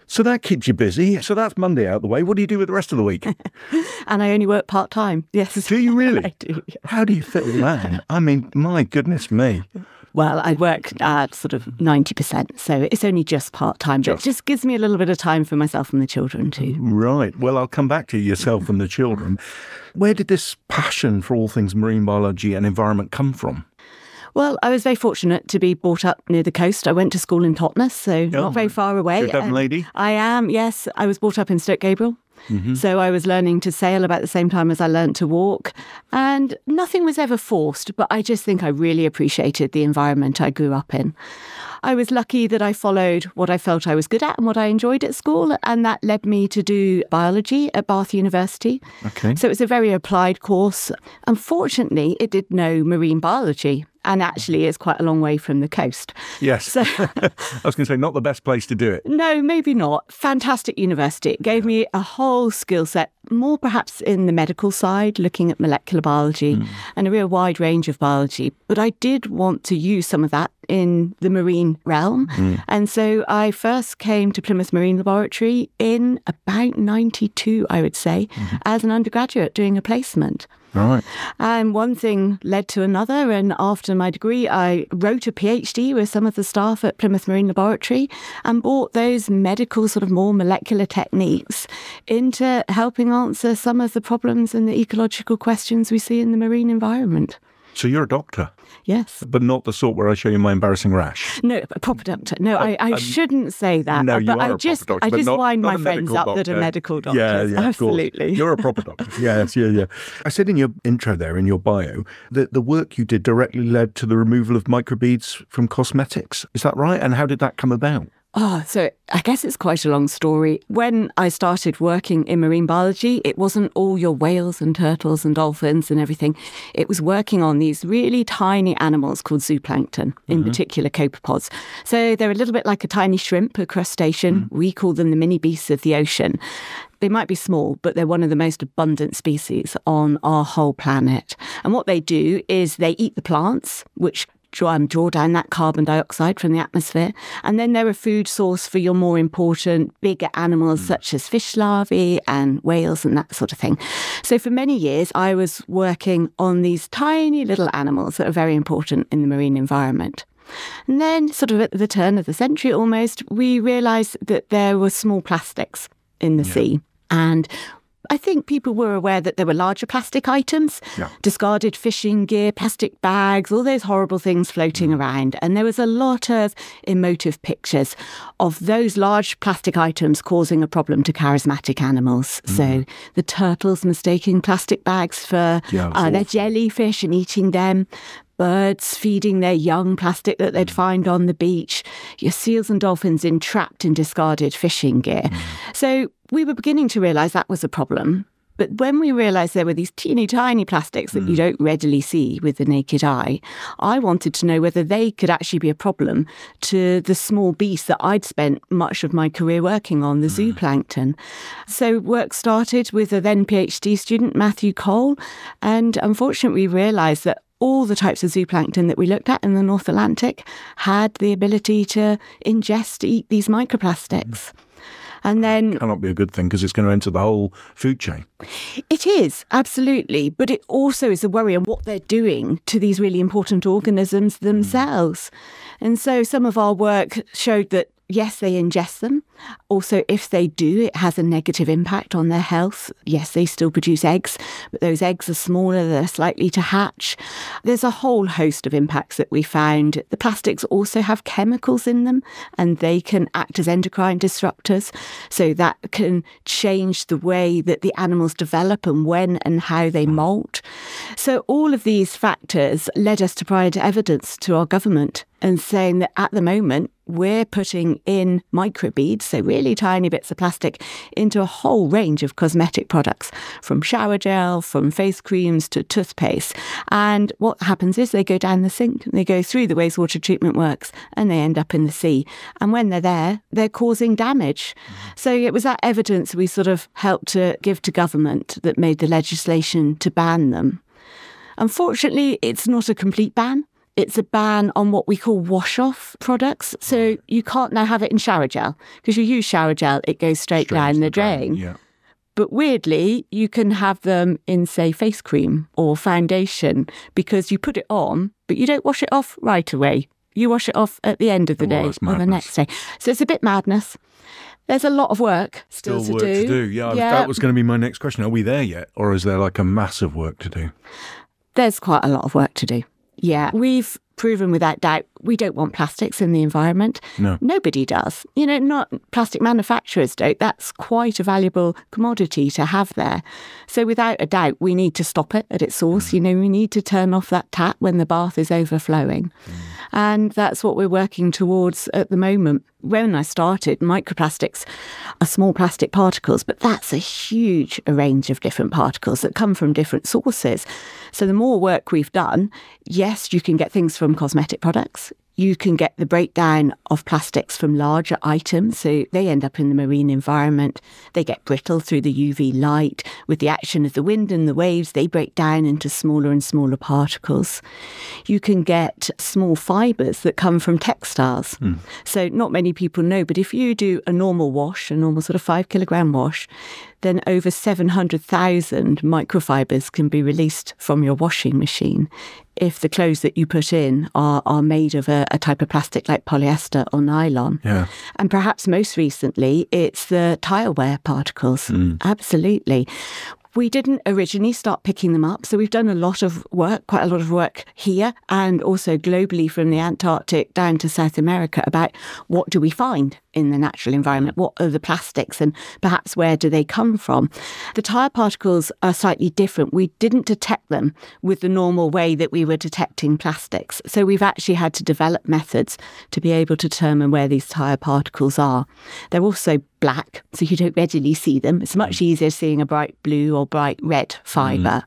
So that keeps you busy. So that's Monday out of the way. What do you do with the rest of the week? And I only work part-time, yes. Do you really? I do, yes. How do you fit with that? I mean, my goodness me. Well, I work at sort of ninety percent, so it's only just part-time, but just. it just gives me a little bit of time for myself and the children too. Right. Well, I'll come back to yourself and the children. Where did this passion for all things marine biology and environment come from? Well, I was very fortunate to be brought up near the coast. I went to school in Totnes, so oh, not very far away. You're a Devon lady? I am, yes. I was brought up in Stoke Gabriel. Mm-hmm. So I was learning to sail about the same time as I learned to walk, and nothing was ever forced, but I just think I really appreciated the environment I grew up in. I was lucky that I followed what I felt I was good at and what I enjoyed at school, and that led me to do biology at Bath University. Okay. So it was a very applied course. Unfortunately, it did no marine biology, and actually is quite a long way from the coast. Yes. So, I was going to say, not the best place to do it. No, maybe not. Fantastic university. It gave me a whole skill set, more perhaps in the medical side, looking at molecular biology mm. and a real wide range of biology. But I did want to use some of that in the marine realm. Mm. And so I first came to Plymouth Marine Laboratory in about ninety-two, I would say, mm-hmm. as an undergraduate doing a placement. Right. And one thing led to another, and after my degree I wrote a PhD with some of the staff at Plymouth Marine Laboratory and brought those medical sort of more molecular techniques into helping answer some of the problems and the ecological questions we see in the marine environment. So you're a doctor? Yes. But not the sort where I show you my embarrassing rash? No, a proper doctor. No, I, I um, shouldn't say that. No, you but are I a just, proper doctor. I just not, wind not my friends up doctor. that are medical doctors. Yeah, yeah, absolutely. You're a proper doctor. Yes, yeah, yeah. I said in your intro there, in your bio, that the work you did directly led to the removal of microbeads from cosmetics. Is that right? And how did that come about? Oh, so I guess it's quite a long story. When I started working in marine biology, it wasn't all your whales and turtles and dolphins and everything. It was working on these really tiny animals called zooplankton, in mm-hmm. particular copepods. So they're a little bit like a tiny shrimp, a crustacean. Mm-hmm. We call them the mini beasts of the ocean. They might be small, but they're one of the most abundant species on our whole planet. And what they do is they eat the plants, which draw down that carbon dioxide from the atmosphere. And then they're a food source for your more important, bigger animals mm. such as fish larvae and whales and that sort of thing. So for many years, I was working on these tiny little animals that are very important in the marine environment. And then sort of at the turn of the century almost, we realised that there were small plastics in the yeah. sea. And I think people were aware that there were larger plastic items, yeah. discarded fishing gear, plastic bags, all those horrible things floating mm. around. And there was a lot of emotive pictures of those large plastic items causing a problem to charismatic animals. Mm. So the turtles mistaking plastic bags for yeah, uh, their jellyfish and eating them. Birds feeding their young plastic that they'd find on the beach, your seals and dolphins entrapped in discarded fishing gear. Mm. So we were beginning to realise that was a problem. But when we realised there were these teeny tiny plastics that mm. you don't readily see with the naked eye, I wanted to know whether they could actually be a problem to the small beasts that I'd spent much of my career working on, the mm. zooplankton. So work started with a then PhD student, Matthew Cole, and unfortunately we realised that all the types of zooplankton that we looked at in the North Atlantic had the ability to ingest, eat these microplastics. And then... It cannot be a good thing because it's going to enter the whole food chain. It is, absolutely. But it also is a worry on what they're doing to these really important organisms themselves. Mm. And so some of our work showed that yes, they ingest them. Also, if they do, it has a negative impact on their health. Yes, they still produce eggs, but those eggs are smaller, they're less likely to hatch. There's a whole host of impacts that we found. The plastics also have chemicals in them, and they can act as endocrine disruptors. So that can change the way that the animals develop and when and how they molt. So all of these factors led us to provide evidence to our government and saying that at the moment, we're putting in microbeads, so really tiny bits of plastic, into a whole range of cosmetic products, from shower gel, from face creams to toothpaste. And what happens is they go down the sink, and they go through the wastewater treatment works, and they end up in the sea. And when they're there, they're causing damage. So it was that evidence we sort of helped to give to government that made the legislation to ban them. Unfortunately, it's not a complete ban. It's a ban on what we call wash-off products. So you can't now have it in shower gel because you use shower gel, it goes straight, straight down the drain. Yeah. But weirdly, you can have them in, say, face cream or foundation because you put it on, but you don't wash it off right away. You wash it off at the end of the day or the next day. So it's a bit madness. There's a lot of work still, still to do. Still work to do, yeah, yeah. That was going to be my next question. Are we there yet? Or is there like a massive work to do? There's quite a lot of work to do, yeah. We've proven without doubt we don't want plastics in the environment. No. Nobody does. You know, not plastic manufacturers don't. That's quite a valuable commodity to have there. So without a doubt, we need to stop it at its source. Mm. You know, we need to turn off that tap when the bath is overflowing. Mm. And that's what we're working towards at the moment. When I started, microplastics are small plastic particles, but that's a huge range of different particles that come from different sources. So the more work we've done, yes, you can get things from cosmetic products. You can get the breakdown of plastics from larger items, so they end up in the marine environment. They get brittle through the U V light. With the action of the wind and the waves, they break down into smaller and smaller particles. You can get small fibres that come from textiles. Mm. So not many people know, but if you do a normal wash, a normal sort of five kilogram wash, then over seven hundred thousand microfibres can be released from your washing machine if the clothes that you put in are, are made of a, a type of plastic like polyester or nylon. Yeah. And perhaps most recently, it's the tire wear particles. Mm. Absolutely. We didn't originally start picking them up, so we've done a lot of work, quite a lot of work here and also globally from the Antarctic down to South America about what do we find in the natural environment, what are the plastics and perhaps where do they come from. The tyre particles are slightly different. We didn't detect them with the normal way that we were detecting plastics, so we've actually had to develop methods to be able to determine where these tyre particles are. They're also black, so you don't readily see them. It's much easier seeing a bright blue or bright red fibre.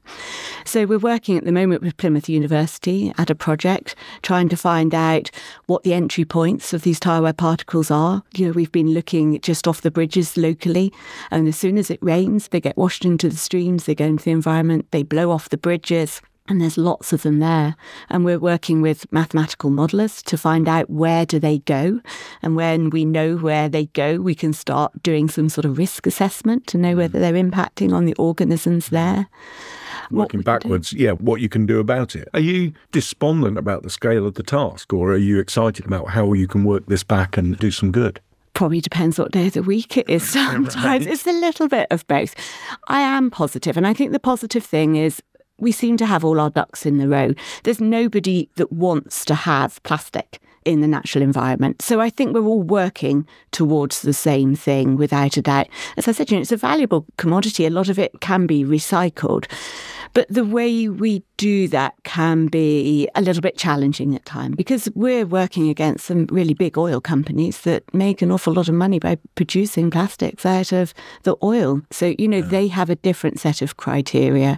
Mm. So we're working at the moment with Plymouth University at a project trying to find out what the entry points of these tire wear particles are. You know, we've been looking just off the bridges locally, and as soon as it rains, they get washed into the streams, they go into the environment, they blow off the bridges. And there's lots of them there. And we're working with mathematical modellers to find out where do they go. And when we know where they go, we can start doing some sort of risk assessment to know whether they're impacting on the organisms there. Working backwards, yeah, what you can do about it. Are you despondent about the scale of the task, or are you excited about how you can work this back and do some good? Probably depends what day of the week it is sometimes. Right. It's a little bit of both. I am positive, and I think the positive thing is we seem to have all our ducks in the row. There's nobody that wants to have plastic in the natural environment. So I think we're all working towards the same thing, without a doubt. As I said, you know, it's a valuable commodity. A lot of it can be recycled. But the way we do that can be a little bit challenging at times because we're working against some really big oil companies that make an awful lot of money by producing plastics out of the oil. So, you know, yeah. They have a different set of criteria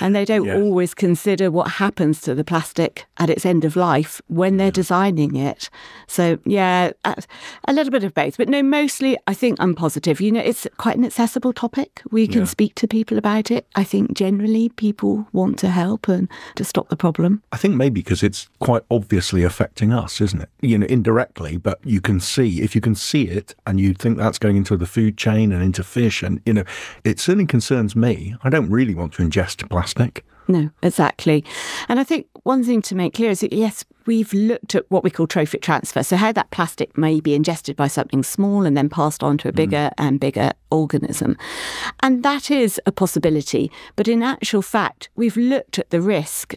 and they don't yeah. always consider what happens to the plastic at its end of life when they're yeah. designing it. So, yeah, a little bit of both. But no, mostly I think I'm positive. You know, it's quite an accessible topic. We can yeah. speak to people about it. I think generally people want to help and to stop the problem. I think maybe because it's quite obviously affecting us, isn't it? You know, indirectly, but you can see, if you can see it and you think that's going into the food chain and into fish and, you know, it certainly concerns me. I don't really want to ingest plastic. No, exactly. And I think one thing to make clear is that, yes, we've looked at what we call trophic transfer. So how that plastic may be ingested by something small and then passed on to a bigger mm. and bigger organism. And that is a possibility. But in actual fact, we've looked at the risk.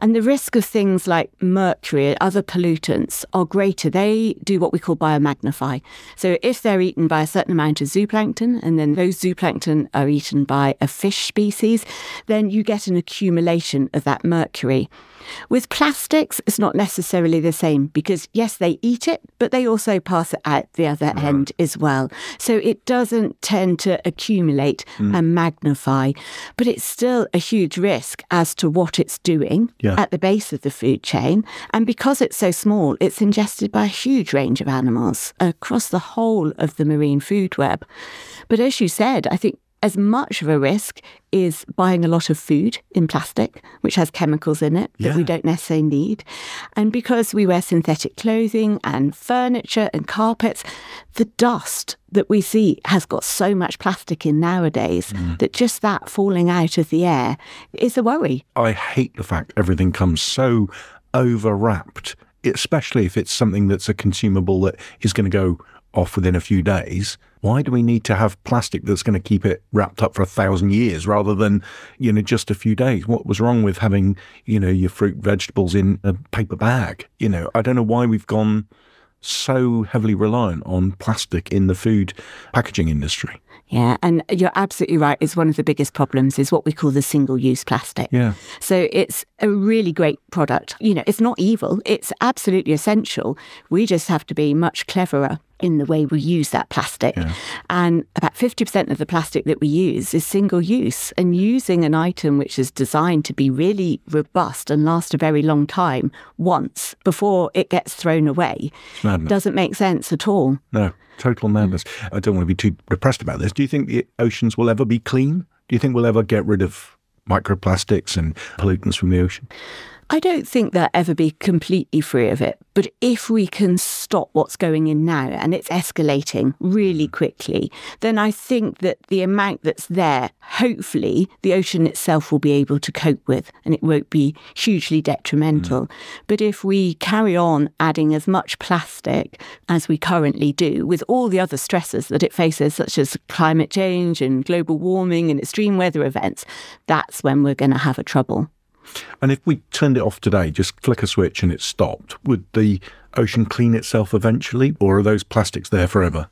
And the risk of things like mercury and other pollutants are greater. They do what we call biomagnify. So if they're eaten by a certain amount of zooplankton, and then those zooplankton are eaten by a fish species, then you get an accumulation of that mercury. With plastics, it's not necessarily the same because, yes, they eat it, but they also pass it out the other yeah. end as well. So it doesn't tend to accumulate mm. and magnify, but it's still a huge risk as to what it's doing yeah. at the base of the food chain. And because it's so small, it's ingested by a huge range of animals across the whole of the marine food web. But as you said, I think as much of a risk is buying a lot of food in plastic, which has chemicals in it that yeah. we don't necessarily need. And because we wear synthetic clothing and furniture and carpets, the dust that we see has got so much plastic in nowadays mm. that just that falling out of the air is a worry. I hate the fact everything comes so overwrapped, especially if it's something that's a consumable that is going to go off within a few days. Why do we need to have plastic that's going to keep it wrapped up for a thousand years rather than, you know, just a few days? What was wrong with having, you know, your fruit, vegetables in a paper bag? You know, I don't know why we've gone so heavily reliant on plastic in the food packaging industry. Yeah, and you're absolutely right. It's one of the biggest problems is what we call the single-use plastic. Yeah. So it's a really great product. You know, it's not evil. It's absolutely essential. We just have to be much cleverer in the way we use that plastic. Yeah. And about fifty percent of the plastic that we use is single-use. And using an item which is designed to be really robust and last a very long time once before it gets thrown away madness. Doesn't make sense at all. No, total madness. I don't want to be too depressed about this. Do you think the oceans will ever be clean? Do you think we'll ever get rid of microplastics and pollutants from the ocean? I don't think they'll ever be completely free of it. But if we can stop what's going in now, and it's escalating really quickly, then I think that the amount that's there, hopefully the ocean itself will be able to cope with, and it won't be hugely detrimental. Mm. But if we carry on adding as much plastic as we currently do, with all the other stresses that it faces, such as climate change and global warming and extreme weather events, that's when we're going to have a trouble. And if we turned it off today, just flick a switch and it stopped, would the ocean clean itself eventually, or are those plastics there forever?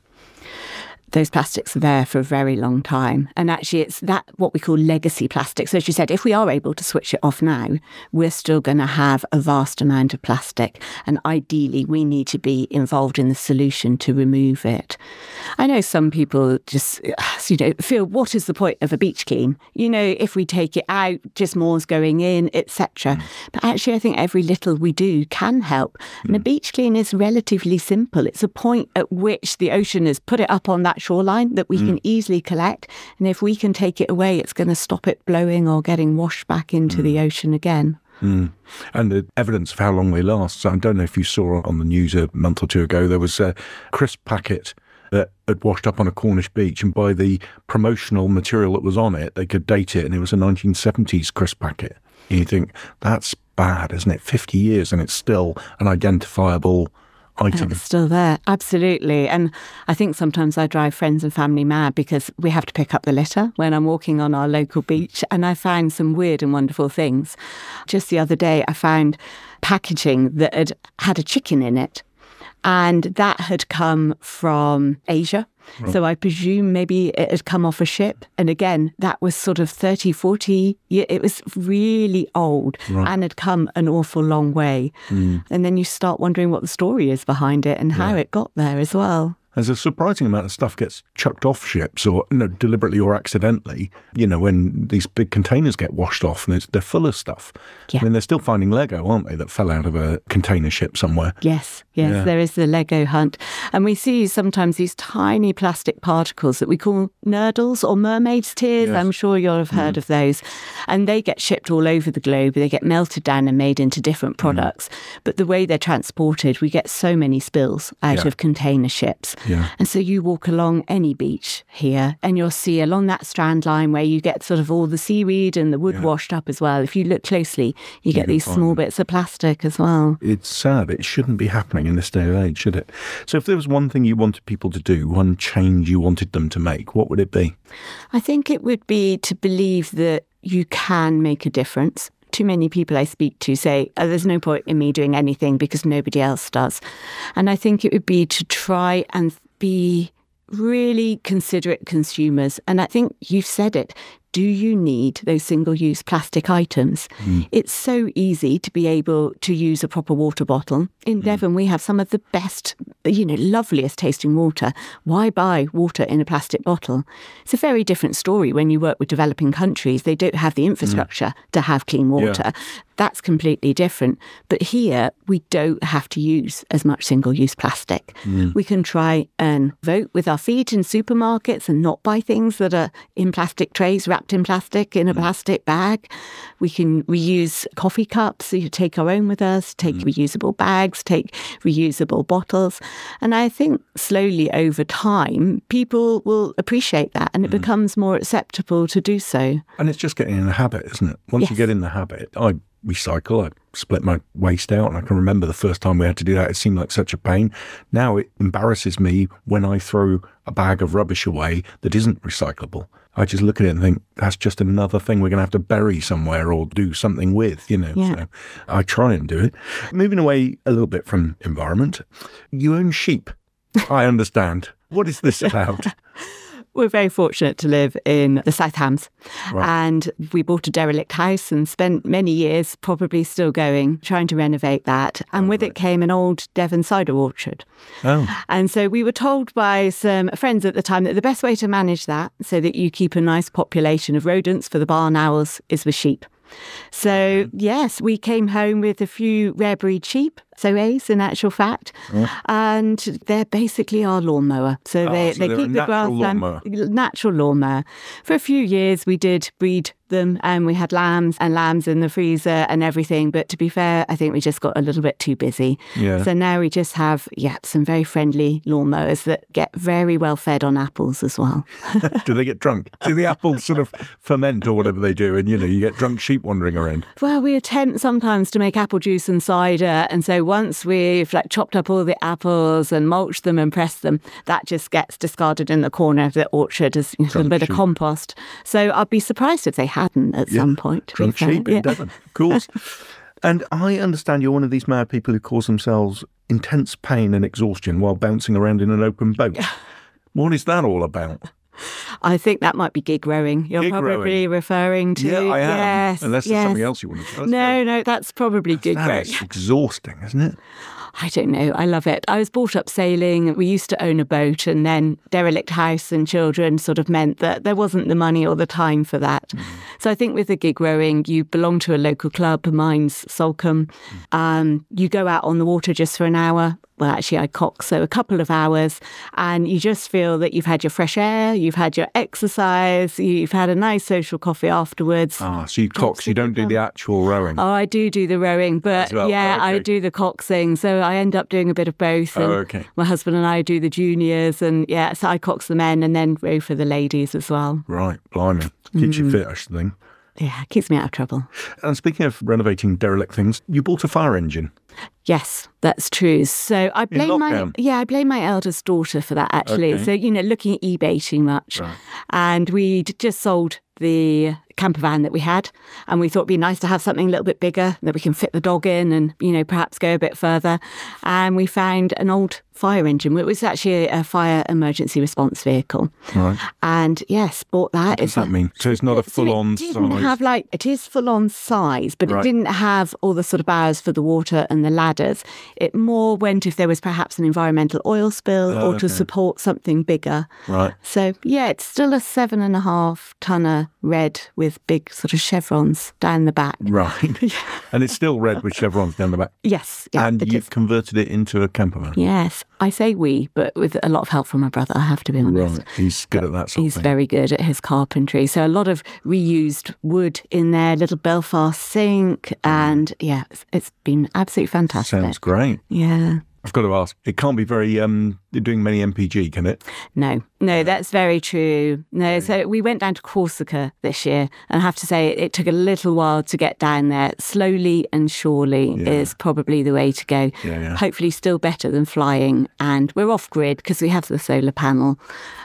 Those plastics are there for a very long time. And actually, it's that what we call legacy plastics. So as you said, if we are able to switch it off now, we're still going to have a vast amount of plastic. And ideally, we need to be involved in the solution to remove it. I know some people just, you know, feel, what is the point of a beach clean? You know, if we take it out, just more's going in, et cetera. Mm. But actually, I think every little we do can help. Mm. And a beach clean is relatively simple. It's a point at which the ocean has put it up on that shoreline that we mm. can easily collect, and if we can take it away, it's going to stop it blowing or getting washed back into mm. the ocean again. Mm. And the evidence of how long they last. I don't know if you saw on the news a month or two ago, there was a crisp packet that had washed up on a Cornish beach, and by the promotional material that was on it, they could date it, and it was a nineteen seventies crisp packet. And you think, that's bad, isn't it? fifty years and it's still an identifiable item. It's still there, absolutely. And I think sometimes I drive friends and family mad because we have to pick up the litter when I'm walking on our local beach, and I found some weird and wonderful things. Just the other day, I found packaging that had had a chicken in it, and that had come from Asia. Right. So I presume maybe it had come off a ship. And again, that was sort of thirty, forty years. It was really old right. and had come an awful long way. Mm. And then you start wondering what the story is behind it and how yeah. it got there as well. As a surprising amount of stuff gets chucked off ships, or you know, deliberately or accidentally, you know, when these big containers get washed off and they're full of stuff. Yeah. I mean, they're still finding Lego, aren't they, that fell out of a container ship somewhere? Yes, yes, yeah. There is the Lego hunt. And we see sometimes these tiny plastic particles that we call nurdles or mermaid's tears. Yes. I'm sure you'll have heard mm. of those. And they get shipped all over the globe. They get melted down and made into different products. Mm. But the way they're transported, we get so many spills out yeah. of container ships. Yeah. And so you walk along any beach here and you'll see along that strand line where you get sort of all the seaweed and the wood yeah. washed up as well. If you look closely, you, you get these small them. bits of plastic as well. It's sad. It shouldn't be happening in this day and age, should it? So if there was one thing you wanted people to do, one change you wanted them to make, what would it be? I think it would be to believe that you can make a difference. Too many people I speak to say, oh, there's no point in me doing anything because nobody else does. And I think it would be to try and be really considerate consumers. And I think you've said it. Do you need those single-use plastic items? Mm. It's so easy to be able to use a proper water bottle. In mm. Devon, we have some of the best, you know, loveliest tasting water. Why buy water in a plastic bottle? It's a very different story when you work with developing countries. They don't have the infrastructure mm. to have clean water. Yeah. That's completely different. But here, we don't have to use as much single-use plastic. Mm. We can try and vote with our feet in supermarkets and not buy things that are in plastic trays, wrapped in plastic, in a mm. plastic bag. We can reuse coffee cups, so you take our own with us, take mm. reusable bags, take reusable bottles. And I think slowly over time, people will appreciate that and it mm. becomes more acceptable to do so. And it's just getting in the habit, isn't it? Once yes. you get in the habit, I recycle, I split my waste out, and I can remember the first time we had to do that, it seemed like such a pain. Now it embarrasses me when I throw a bag of rubbish away that isn't recyclable. I just look at it and think, that's just another thing we're going to have to bury somewhere or do something with, you know. Yeah. So I try and do it. Moving away a little bit from environment, you own sheep. I understand. What is this about? We're very fortunate to live in the South Hams. Right. And we bought a derelict house and spent many years, probably still going, trying to renovate that. And oh, with right. it came an old Devon cider orchard. Oh. And so we were told by some friends at the time that the best way to manage that, so that you keep a nice population of rodents for the barn owls, is with sheep. So, yes, we came home with a few rare breed sheep, so A's in actual fact, mm. and they're basically our lawnmower. So oh, they, so they keep the grass down, natural lawnmower. For a few years, we did breed them and we had lambs and lambs in the freezer and everything. But to be fair, I think we just got a little bit too busy. Yeah. So now we just have, yeah, some very friendly lawnmowers that get very well fed on apples as well. Do they get drunk? Do the apples sort of ferment or whatever they do? And, you know, you get drunk sheep wandering around. Well, we attempt sometimes to make apple juice and cider. And so once we've like chopped up all the apples and mulched them and pressed them, that just gets discarded in the corner of the orchard as a little bit sheep. Of compost. So I'd be surprised if they have hadn't at yeah. some point. Drunk sheep in yeah. Devon, of course. And I understand you're one of these mad people who cause themselves intense pain and exhaustion while bouncing around in an open boat. What is that all about? I think that might be gig rowing. You're gig probably rowing. Referring to. Yeah, I am. Yes, Unless yes. there's something else you want to do. No, no, that's probably that's gig that rowing. It's exhausting, isn't it? I don't know. I love it. I was brought up sailing. We used to own a boat, and then derelict house and children sort of meant that there wasn't the money or the time for that. Mm. So I think with the gig rowing, you belong to a local club. Mine's Solcombe. Mm. Um, you go out on the water just for an hour. Well, actually, I cock, so a couple of hours, and you just feel that you've had your fresh air, you've had your exercise, you've had a nice social coffee afterwards. Ah, so you cox, you don't do the actual rowing? Oh, I do do the rowing, but well. yeah, oh, okay. I do the coxing, so I end up doing a bit of both. And oh, okay. My husband and I do the juniors, and yeah, so I cox the men and then row for the ladies as well. Right, blimey. Keeps mm. you fit, I should think. Yeah, keeps me out of trouble. And speaking of renovating derelict things, you bought a fire engine. Yes, that's true. So I blame my yeah, I blame my eldest daughter for that actually. Okay. So, you know, looking at eBay too much. Right. And we'd just sold the camper van that we had, and we thought it'd be nice to have something a little bit bigger that we can fit the dog in and, you know, perhaps go a bit further. And we found an old fire engine. It was actually a fire emergency response vehicle. Right. And yes, bought that. What does it's that a, mean? So it's not it, a full-on so size? Didn't have like, it is full-on size, but right. it didn't have all the sort of bowers for the water and the ladders. It more went if there was perhaps an environmental oil spill oh, or okay. to support something bigger. Right. So yeah, it's still a seven and a half tonner red with big sort of chevrons down the back. Right. yeah. And it's still red with chevrons down the back? Yes. Yeah, and you've is. converted it into a camper van? Yes. I say we, but with a lot of help from my brother, I have to be honest. Right. He's good at that sort He's of thing. He's very good at his carpentry. So a lot of reused wood in there, little Belfast sink. And yeah, it's, it's been absolutely fantastic. Sounds great. Yeah. I've got to ask, it can't be very, um, doing many M P G, can it? No, no, that's very true. No, so we went down to Corsica this year, and I have to say it took a little while to get down there. Slowly and surely yeah. is probably the way to go. Yeah, yeah. Hopefully still better than flying, and we're off-grid because we have the solar panel.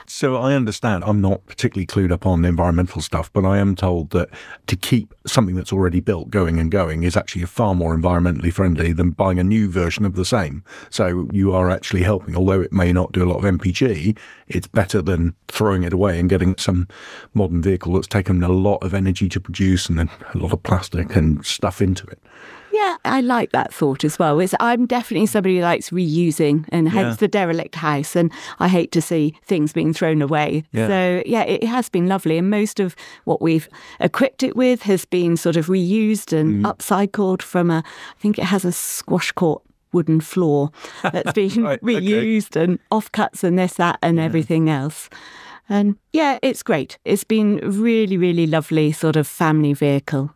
So I understand, I'm not particularly clued up on environmental stuff, but I am told that to keep something that's already built going and going is actually far more environmentally friendly than buying a new version of the same. So you are actually helping. Although it may not do a lot of M P G, it's better than throwing it away and getting some modern vehicle that's taken a lot of energy to produce and then a lot of plastic and stuff into it. Yeah, I like that thought as well. It's, I'm definitely somebody who likes reusing, and hence yeah. the derelict house, and I hate to see things being thrown away. Yeah. So, yeah, it has been lovely, and most of what we've equipped it with has been sort of reused and mm. upcycled from a, I think it has a squash court wooden floor that's been right, reused okay. and offcuts and this, that and yeah. everything else. And, yeah, it's great. It's been really, really lovely sort of family vehicle.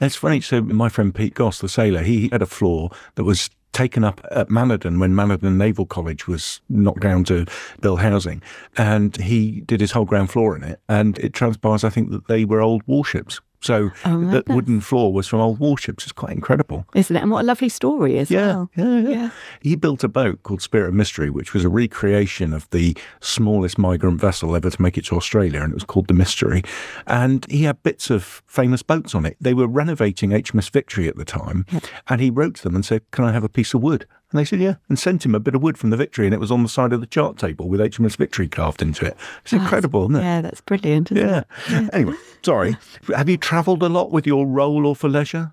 That's funny. So my friend Pete Goss, the sailor, he had a floor that was taken up at Manadon when Manadon Naval College was knocked down to build housing. And he did his whole ground floor in it. And it transpires, I think, that they were old warships. So oh that goodness. wooden floor was from old warships. It's quite incredible. Isn't it? And what a lovely story as yeah, well. Yeah, yeah, yeah. He built a boat called Spirit of Mystery, which was a recreation of the smallest migrant vessel ever to make it to Australia, and it was called the Mystery. And he had bits of famous boats on it. They were renovating H M S Victory at the time, yeah. and he wrote to them and said, can I have a piece of wood? And they said, yeah, and sent him a bit of wood from the Victory, and it was on the side of the chart table with H M S Victory carved into it. It's oh, incredible, isn't it? Yeah, that's brilliant, isn't yeah. it? Yeah. Anyway, sorry. Have you travelled a lot with your role or for leisure?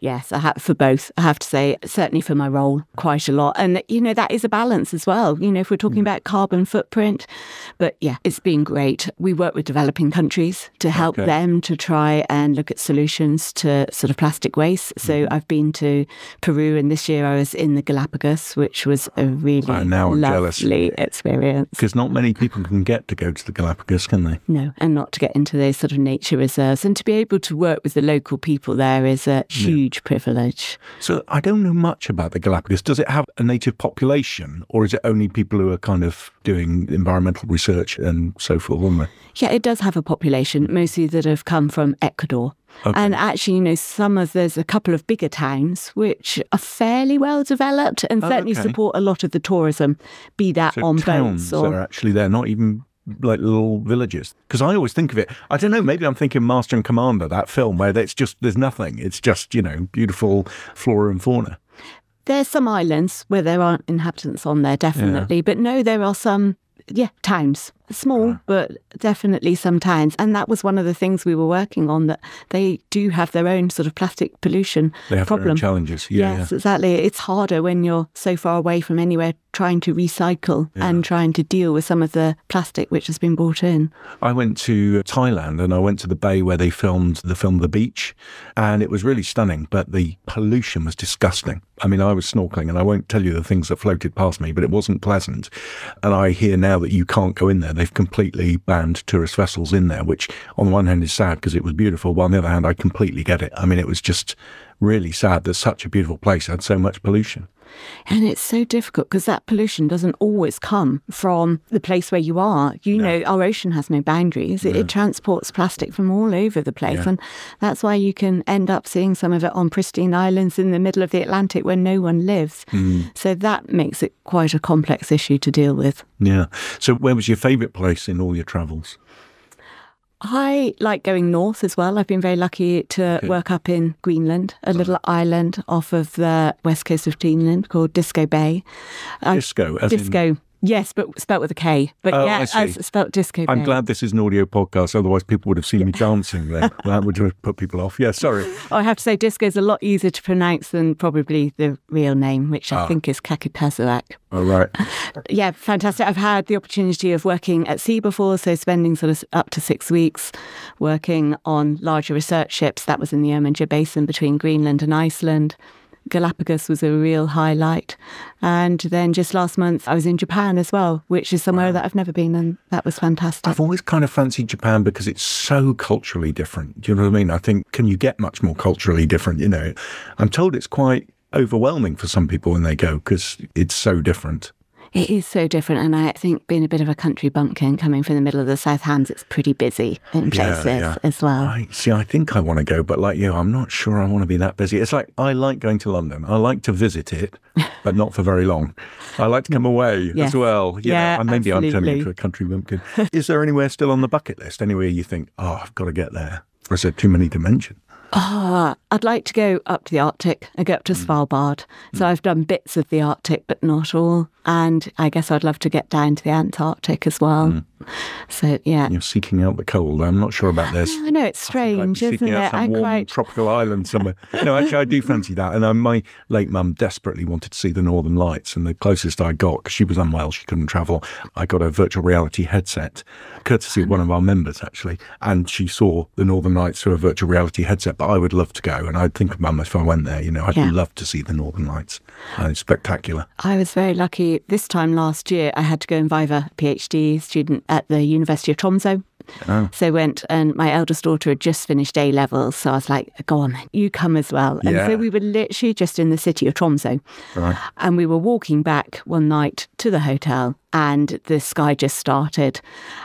Yes, I have, for both, I have to say, certainly for my role, quite a lot. And, you know, that is a balance as well, you know, if we're talking mm. about carbon footprint. But, yeah, it's been great. We work with developing countries to help okay. them to try and look at solutions to sort of plastic waste. So mm. I've been to Peru, and this year I was in the Galapagos, which was a really oh, now I'm lovely jealous. experience. Because not many people can get to go to the Galapagos, can they? No, and not to get into those sort of nature reserves. And to be able to work with the local people there is a huge yeah. privilege. So I don't know much about the Galapagos. Does it have a native population, or is it only people who are kind of doing environmental research and so forth? Yeah, it does have a population, mostly that have come from Ecuador. Okay. And actually, you know, some of there's a couple of bigger towns which are fairly well developed and oh, certainly okay. support a lot of the tourism, be that so on boats. Or towns are actually there, not even like little villages, because I always think of it, I don't know, maybe I'm thinking Master and Commander, that film where it's just, there's nothing, it's just, you know, beautiful flora and fauna. There's some islands where there aren't inhabitants on there, definitely, yeah. but no, there are some yeah towns, small yeah. but definitely some towns. And that was one of the things we were working on, that they do have their own sort of plastic pollution problem. They have problem. their own challenges. Yeah, yes, yeah. exactly. It's harder when you're so far away from anywhere trying to recycle yeah. and trying to deal with some of the plastic which has been brought in. I went to Thailand, and I went to the bay where they filmed the film The Beach, and it was really stunning, but the pollution was disgusting. I mean, I was snorkeling, and I won't tell you the things that floated past me, but it wasn't pleasant. And I hear now that you can't go in there. They've completely banned tourist vessels in there, which on the one hand is sad because it was beautiful, but on the other hand, I completely get it. I mean, it was just really sad that such a beautiful place had so much pollution. And it's so difficult because that pollution doesn't always come from the place where you are. You no. know, our ocean has no boundaries. It, no. it transports plastic from all over the place. Yeah. And that's why you can end up seeing some of it on pristine islands in the middle of the Atlantic where no one lives. Mm. So that makes it quite a complex issue to deal with. Yeah. So where was your favourite place in all your travels? I like going north as well. I've been very lucky to Good. work up in Greenland, a little oh. island off of the west coast of Greenland called Disco Bay. Disco? Uh, as disco, in... yes, but spelt with a K. But oh, yeah, as spelt Disco Bay. I'm glad this is an audio podcast, otherwise people would have seen yeah. me dancing there. That would have put people off. Yeah, sorry. I have to say disco is a lot easier to pronounce than probably the real name, which I ah. think is Kakitazoak. Oh, right. Yeah, fantastic. I've had the opportunity of working at sea before, so spending sort of up to six weeks working on larger research ships. That was in the Erminger Basin between Greenland and Iceland. Galapagos was a real highlight. And then just last month, I was in Japan as well, which is somewhere wow. that I've never been, and that was fantastic. I've always kind of fancied Japan because it's so culturally different. Do you know what I mean? I think, can you get much more culturally different? You know, I'm told it's quite overwhelming for some people when they go because it's so different. It is so different, and I think being a bit of a country bumpkin coming from the middle of the South Hams, it's pretty busy in places yeah, yeah. as well. I, see, I think I want to go, but like you, I'm not sure I want to be that busy. It's like, I like going to London. I like to visit it, but not for very long. I like to come away yes. as well. Yeah, yeah, and maybe absolutely. I'm turning into a country bumpkin. Is there anywhere still on the bucket list, anywhere you think, oh, I've got to get there? Or is there too many to mention? Ah, oh, I'd like to go up to the Arctic. I go up to mm. Svalbard. So mm. I've done bits of the Arctic, but not all. And I guess I'd love to get down to the Antarctic as well. Mm. So, yeah. You're seeking out the cold. I'm not sure about this. I know, it's strange, isn't it? Seeking out some I warm quite... tropical island somewhere. No, actually, I do fancy that. And I, my late mum desperately wanted to see the Northern Lights. And the closest I got, because she was unwell, she couldn't travel, I got a virtual reality headset, courtesy of one of our members, actually. And she saw the Northern Lights through a virtual reality headset. But I would love to go, and I'd think of Mum if I went there. You know, I'd yeah. love to see the Northern Lights. Uh, it's spectacular. I was very lucky. This time last year, I had to go and viva a PhD student at the University of Tromso. Oh. So went, and my eldest daughter had just finished A levels, so I was like, "Go on, you come as well." And yeah. so we were literally just in the city of Tromso, right. and we were walking back one night to the hotel, and the sky just started,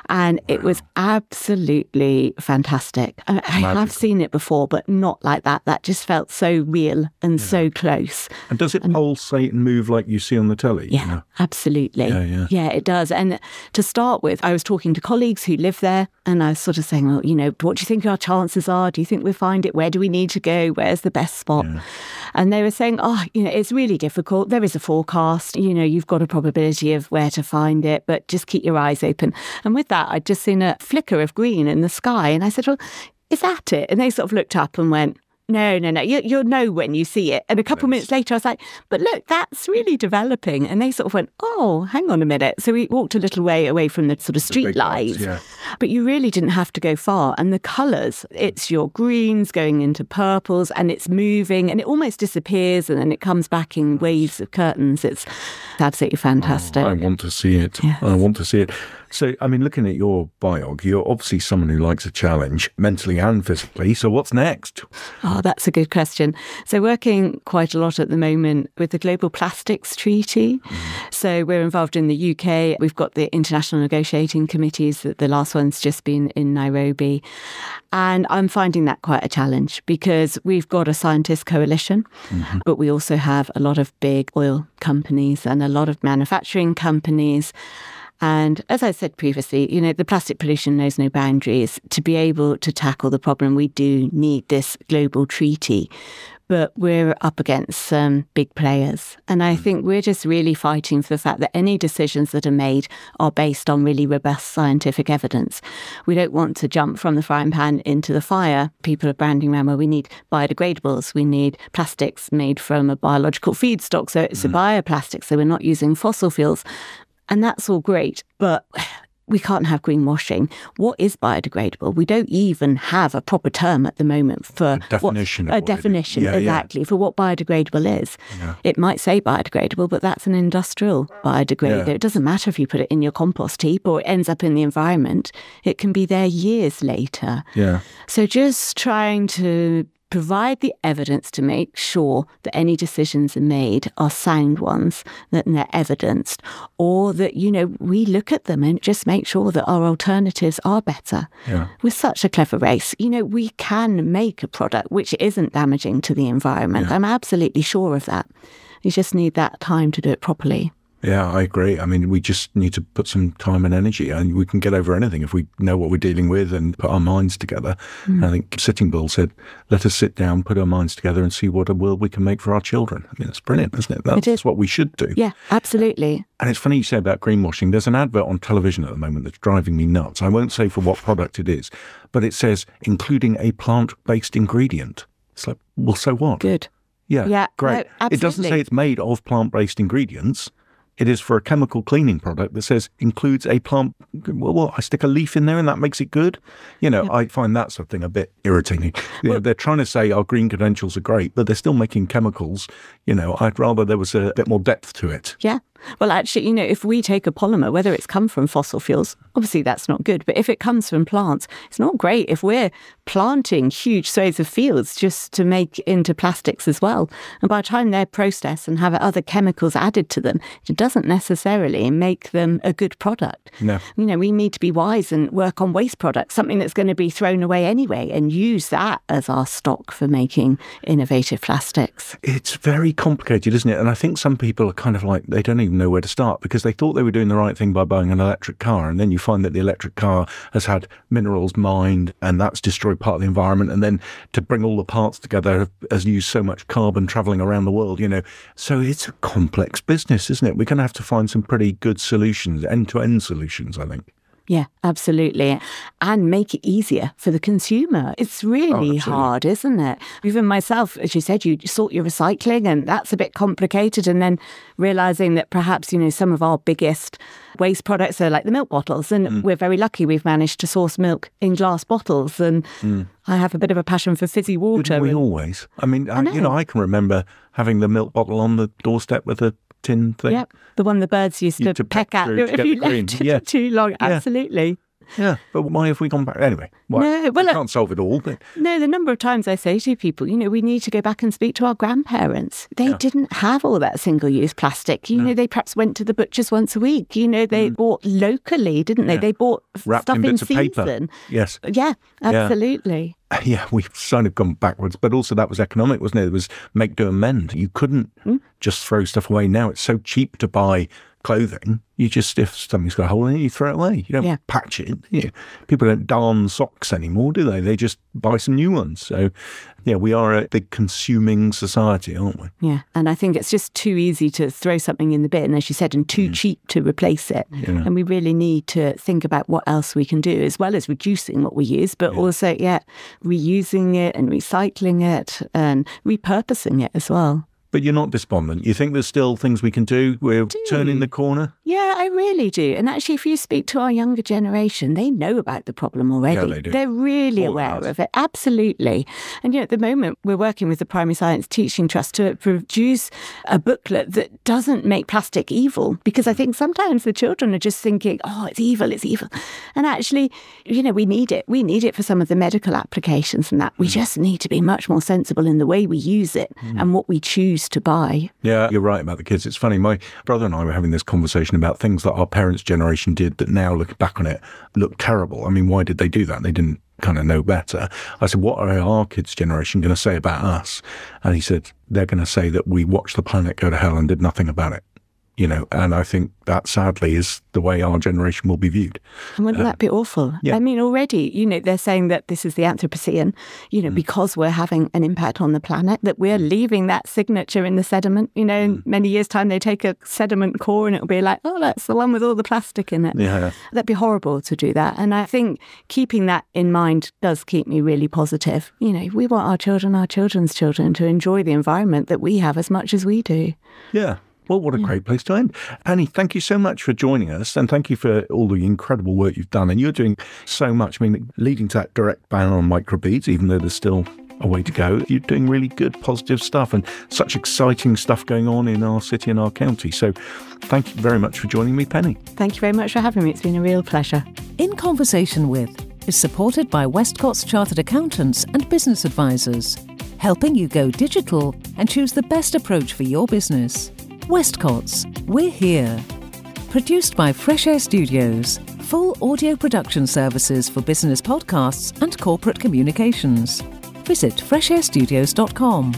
and wow. it was absolutely fantastic. I, I have seen it before, but not like that. That just felt so real and yeah. so close. And does it and, pulsate and move like you see on the telly? Yeah, you know? Absolutely. Yeah, yeah. yeah, it does. And to start with, I was talking to colleagues who live there. And I was sort of saying, well, you know, what do you think our chances are? Do you think we'll find it? Where do we need to go? Where's the best spot? Yeah. And they were saying, oh, you know, it's really difficult. There is a forecast. You know, you've got a probability of where to find it, but just keep your eyes open. And with that, I'd just seen a flicker of green in the sky. And I said, well, is that it? And they sort of looked up and went, no, no, no, you, you'll know when you see it. And a couple of minutes later, I was like, but look, that's really developing. And they sort of went, oh, hang on a minute. So we walked a little way away from the sort of street lights. Yeah. But you really didn't have to go far. And the colours, it's your greens going into purples, and it's moving, and it almost disappears, and then it comes back in waves of curtains. It's absolutely fantastic. Oh, I want to see it. Yes. I want to see it. So, I mean, looking at your biog, you're obviously someone who likes a challenge, mentally and physically. So what's next? Oh, that's a good question. So working quite a lot at the moment with the Global Plastics Treaty. Mm. So we're involved in the U K. We've got the International Negotiating Committees. The last one's just been in Nairobi. And I'm finding that quite a challenge because we've got a scientist coalition, mm-hmm. but we also have a lot of big oil companies and a lot of manufacturing companies. And as I said previously, you know, the plastic pollution knows no boundaries. To be able to tackle the problem, we do need this global treaty. But we're up against some um, big players. And I think we're just really fighting for the fact that any decisions that are made are based on really robust scientific evidence. We don't want to jump from the frying pan into the fire. People are branding around where we need biodegradables. We need plastics made from a biological feedstock. So it's mm. a bioplastic. So we're not using fossil fuels. And that's all great, but we can't have greenwashing. What is biodegradable? We don't even have a proper term at the moment for a definition. What, a definition, yeah, exactly, yeah. for what biodegradable is. Yeah. It might say biodegradable, but that's an industrial biodegrader. Yeah. It doesn't matter if you put it in your compost heap or it ends up in the environment. It can be there years later. Yeah. So just trying to provide the evidence to make sure that any decisions are made are sound ones, that they're evidenced, or that, you know, we look at them and just make sure that our alternatives are better. Yeah. We're such a clever race. You know, we can make a product which isn't damaging to the environment. Yeah. I'm absolutely sure of that. You just need that time to do it properly. Yeah, I agree. I mean, we just need to put some time and energy, and we can get over anything if we know what we're dealing with and put our minds together. Mm. I think Sitting Bull said, let us sit down, put our minds together and see what a world we can make for our children. I mean, it's brilliant, isn't it? That's it is. What we should do. Yeah, absolutely. And it's funny you say about greenwashing. There's an advert on television at the moment that's driving me nuts. I won't say for what product it is, but it says, including a plant-based ingredient. It's like, well, so what? Good. Yeah, yeah great. No, it doesn't say it's made of plant-based ingredients. It is for a chemical cleaning product that says includes a plant. Well, well, I stick a leaf in there and that makes it good. You know, yep. I find that sort of thing a bit irritating. Well, know, they're trying to say our green credentials are great, but they're still making chemicals. You know, I'd rather there was a bit more depth to it. Yeah. Well, actually, you know, if we take a polymer, whether it's come from fossil fuels, obviously that's not good. But if it comes from plants, it's not great if we're planting huge swathes of fields just to make into plastics as well. And by the time they're processed and have other chemicals added to them, it doesn't necessarily make them a good product. No. You know, we need to be wise and work on waste products, something that's going to be thrown away anyway, and use that as our stock for making innovative plastics. It's very complicated, isn't it? And I think some people are kind of like, they don't even even know where to start, because they thought they were doing the right thing by buying an electric car. And then you find that the electric car has had minerals mined, and that's destroyed part of the environment. And then to bring all the parts together has used so much carbon traveling around the world, you know. So it's a complex business, isn't it? We're going to have to find some pretty good solutions, end-to-end solutions, I think. Yeah, absolutely. And make it easier for the consumer. It's really oh, hard, isn't it? Even myself, as you said, you sort your recycling and that's a bit complicated. And then realising that perhaps, you know, some of our biggest waste products are like the milk bottles. And mm. we're very lucky we've managed to source milk in glass bottles. And mm. I have a bit of a passion for fizzy water. Didn't we and... always? I mean, I, I know. you know, I can remember having the milk bottle on the doorstep with a tin thing. Yep, the one the birds used to, to peck at if you left it yeah. too long. Yeah. Absolutely. Yeah, but why have we gone back? Anyway, why? No, well, we can't uh, solve it all. But... No, the number of times I say to people, you know, we need to go back and speak to our grandparents. They yeah. didn't have all that single-use plastic. You no. know, they perhaps went to the butchers once a week. You know, they mm. bought locally, didn't they? Yeah. They bought Wrapped stuff in, bits in season. Of paper. Yes. Yeah, absolutely. Yeah. Yeah, we've kind of gone backwards, but also that was economic, wasn't it? It was make, do and mend. You couldn't mm. just throw stuff away. Now it's so cheap to buy clothing. You just, if something's got a hole in it, you throw it away. You don't yeah. patch it. You know, people don't darn socks anymore, do they? They just buy some new ones. So, yeah, we are a big consuming society, aren't we? Yeah, and I think it's just too easy to throw something in the bin, as you said, and too mm. cheap to replace it. Yeah. And we really need to think about what else we can do, as well as reducing what we use, but yeah. also, yeah, reusing it and recycling it and repurposing it as well. But you're not despondent. You think there's still things we can do? We're do. turning the corner? Yeah, I really do. And actually, if you speak to our younger generation, they know about the problem already. Yeah, they do. They're really All aware of it. Absolutely. And, you know, at the moment, we're working with the Primary Science Teaching Trust to produce a booklet that doesn't make plastic evil, because I think sometimes the children are just thinking, oh, it's evil, it's evil. And actually, you know, we need it. We need it for some of the medical applications and that. We mm. just need to be much more sensible in the way we use it mm. and what we choose to buy. Yeah, you're right about the kids. It's funny, my brother and I were having this conversation about things that our parents' generation did that now, looking back on it, look terrible. I mean, why did they do that? They didn't kind of know better. I said, what are our kids' generation going to say about us? And he said, they're going to say that we watched the planet go to hell and did nothing about it. You know, and I think that sadly is the way our generation will be viewed. And wouldn't um, that be awful? Yeah. I mean, already, you know, they're saying that this is the Anthropocene, you know, mm. because we're having an impact on the planet, that we're leaving that signature in the sediment. You know, in mm. many years' time, they take a sediment core and it'll be like, oh, that's the one with all the plastic in it. Yeah, yeah. That'd be horrible to do that. And I think keeping that in mind does keep me really positive. You know, we want our children, our children's children to enjoy the environment that we have as much as we do. Yeah. Well, what a yeah. great place to end. Annie, thank you so much for joining us, and thank you for all the incredible work you've done. And you're doing so much, I mean, leading to that direct ban on microbeads, even though there's still a way to go. You're doing really good, positive stuff, and such exciting stuff going on in our city and our county. So thank you very much for joining me, Pennie. Thank you very much for having me. It's been a real pleasure. In Conversation With is supported by Westcott's Chartered Accountants and Business Advisors, helping you go digital and choose the best approach for your business. Westcott's, we're here. Produced by Fresh Air Studios, full audio production services for business podcasts and corporate communications. Visit fresh air studios dot com.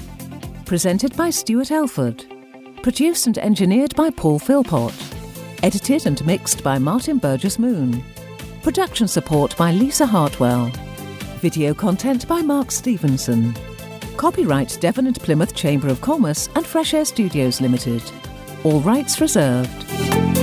Presented by Stuart Elford. Produced and engineered by Paul Philpott. Edited and mixed by Martin Burgess-Moon. Production support by Lisa Hartwell. Video content by Mark Stevenson. Copyright Devon and Plymouth Chamber of Commerce and Fresh Air Studios Limited. All rights reserved.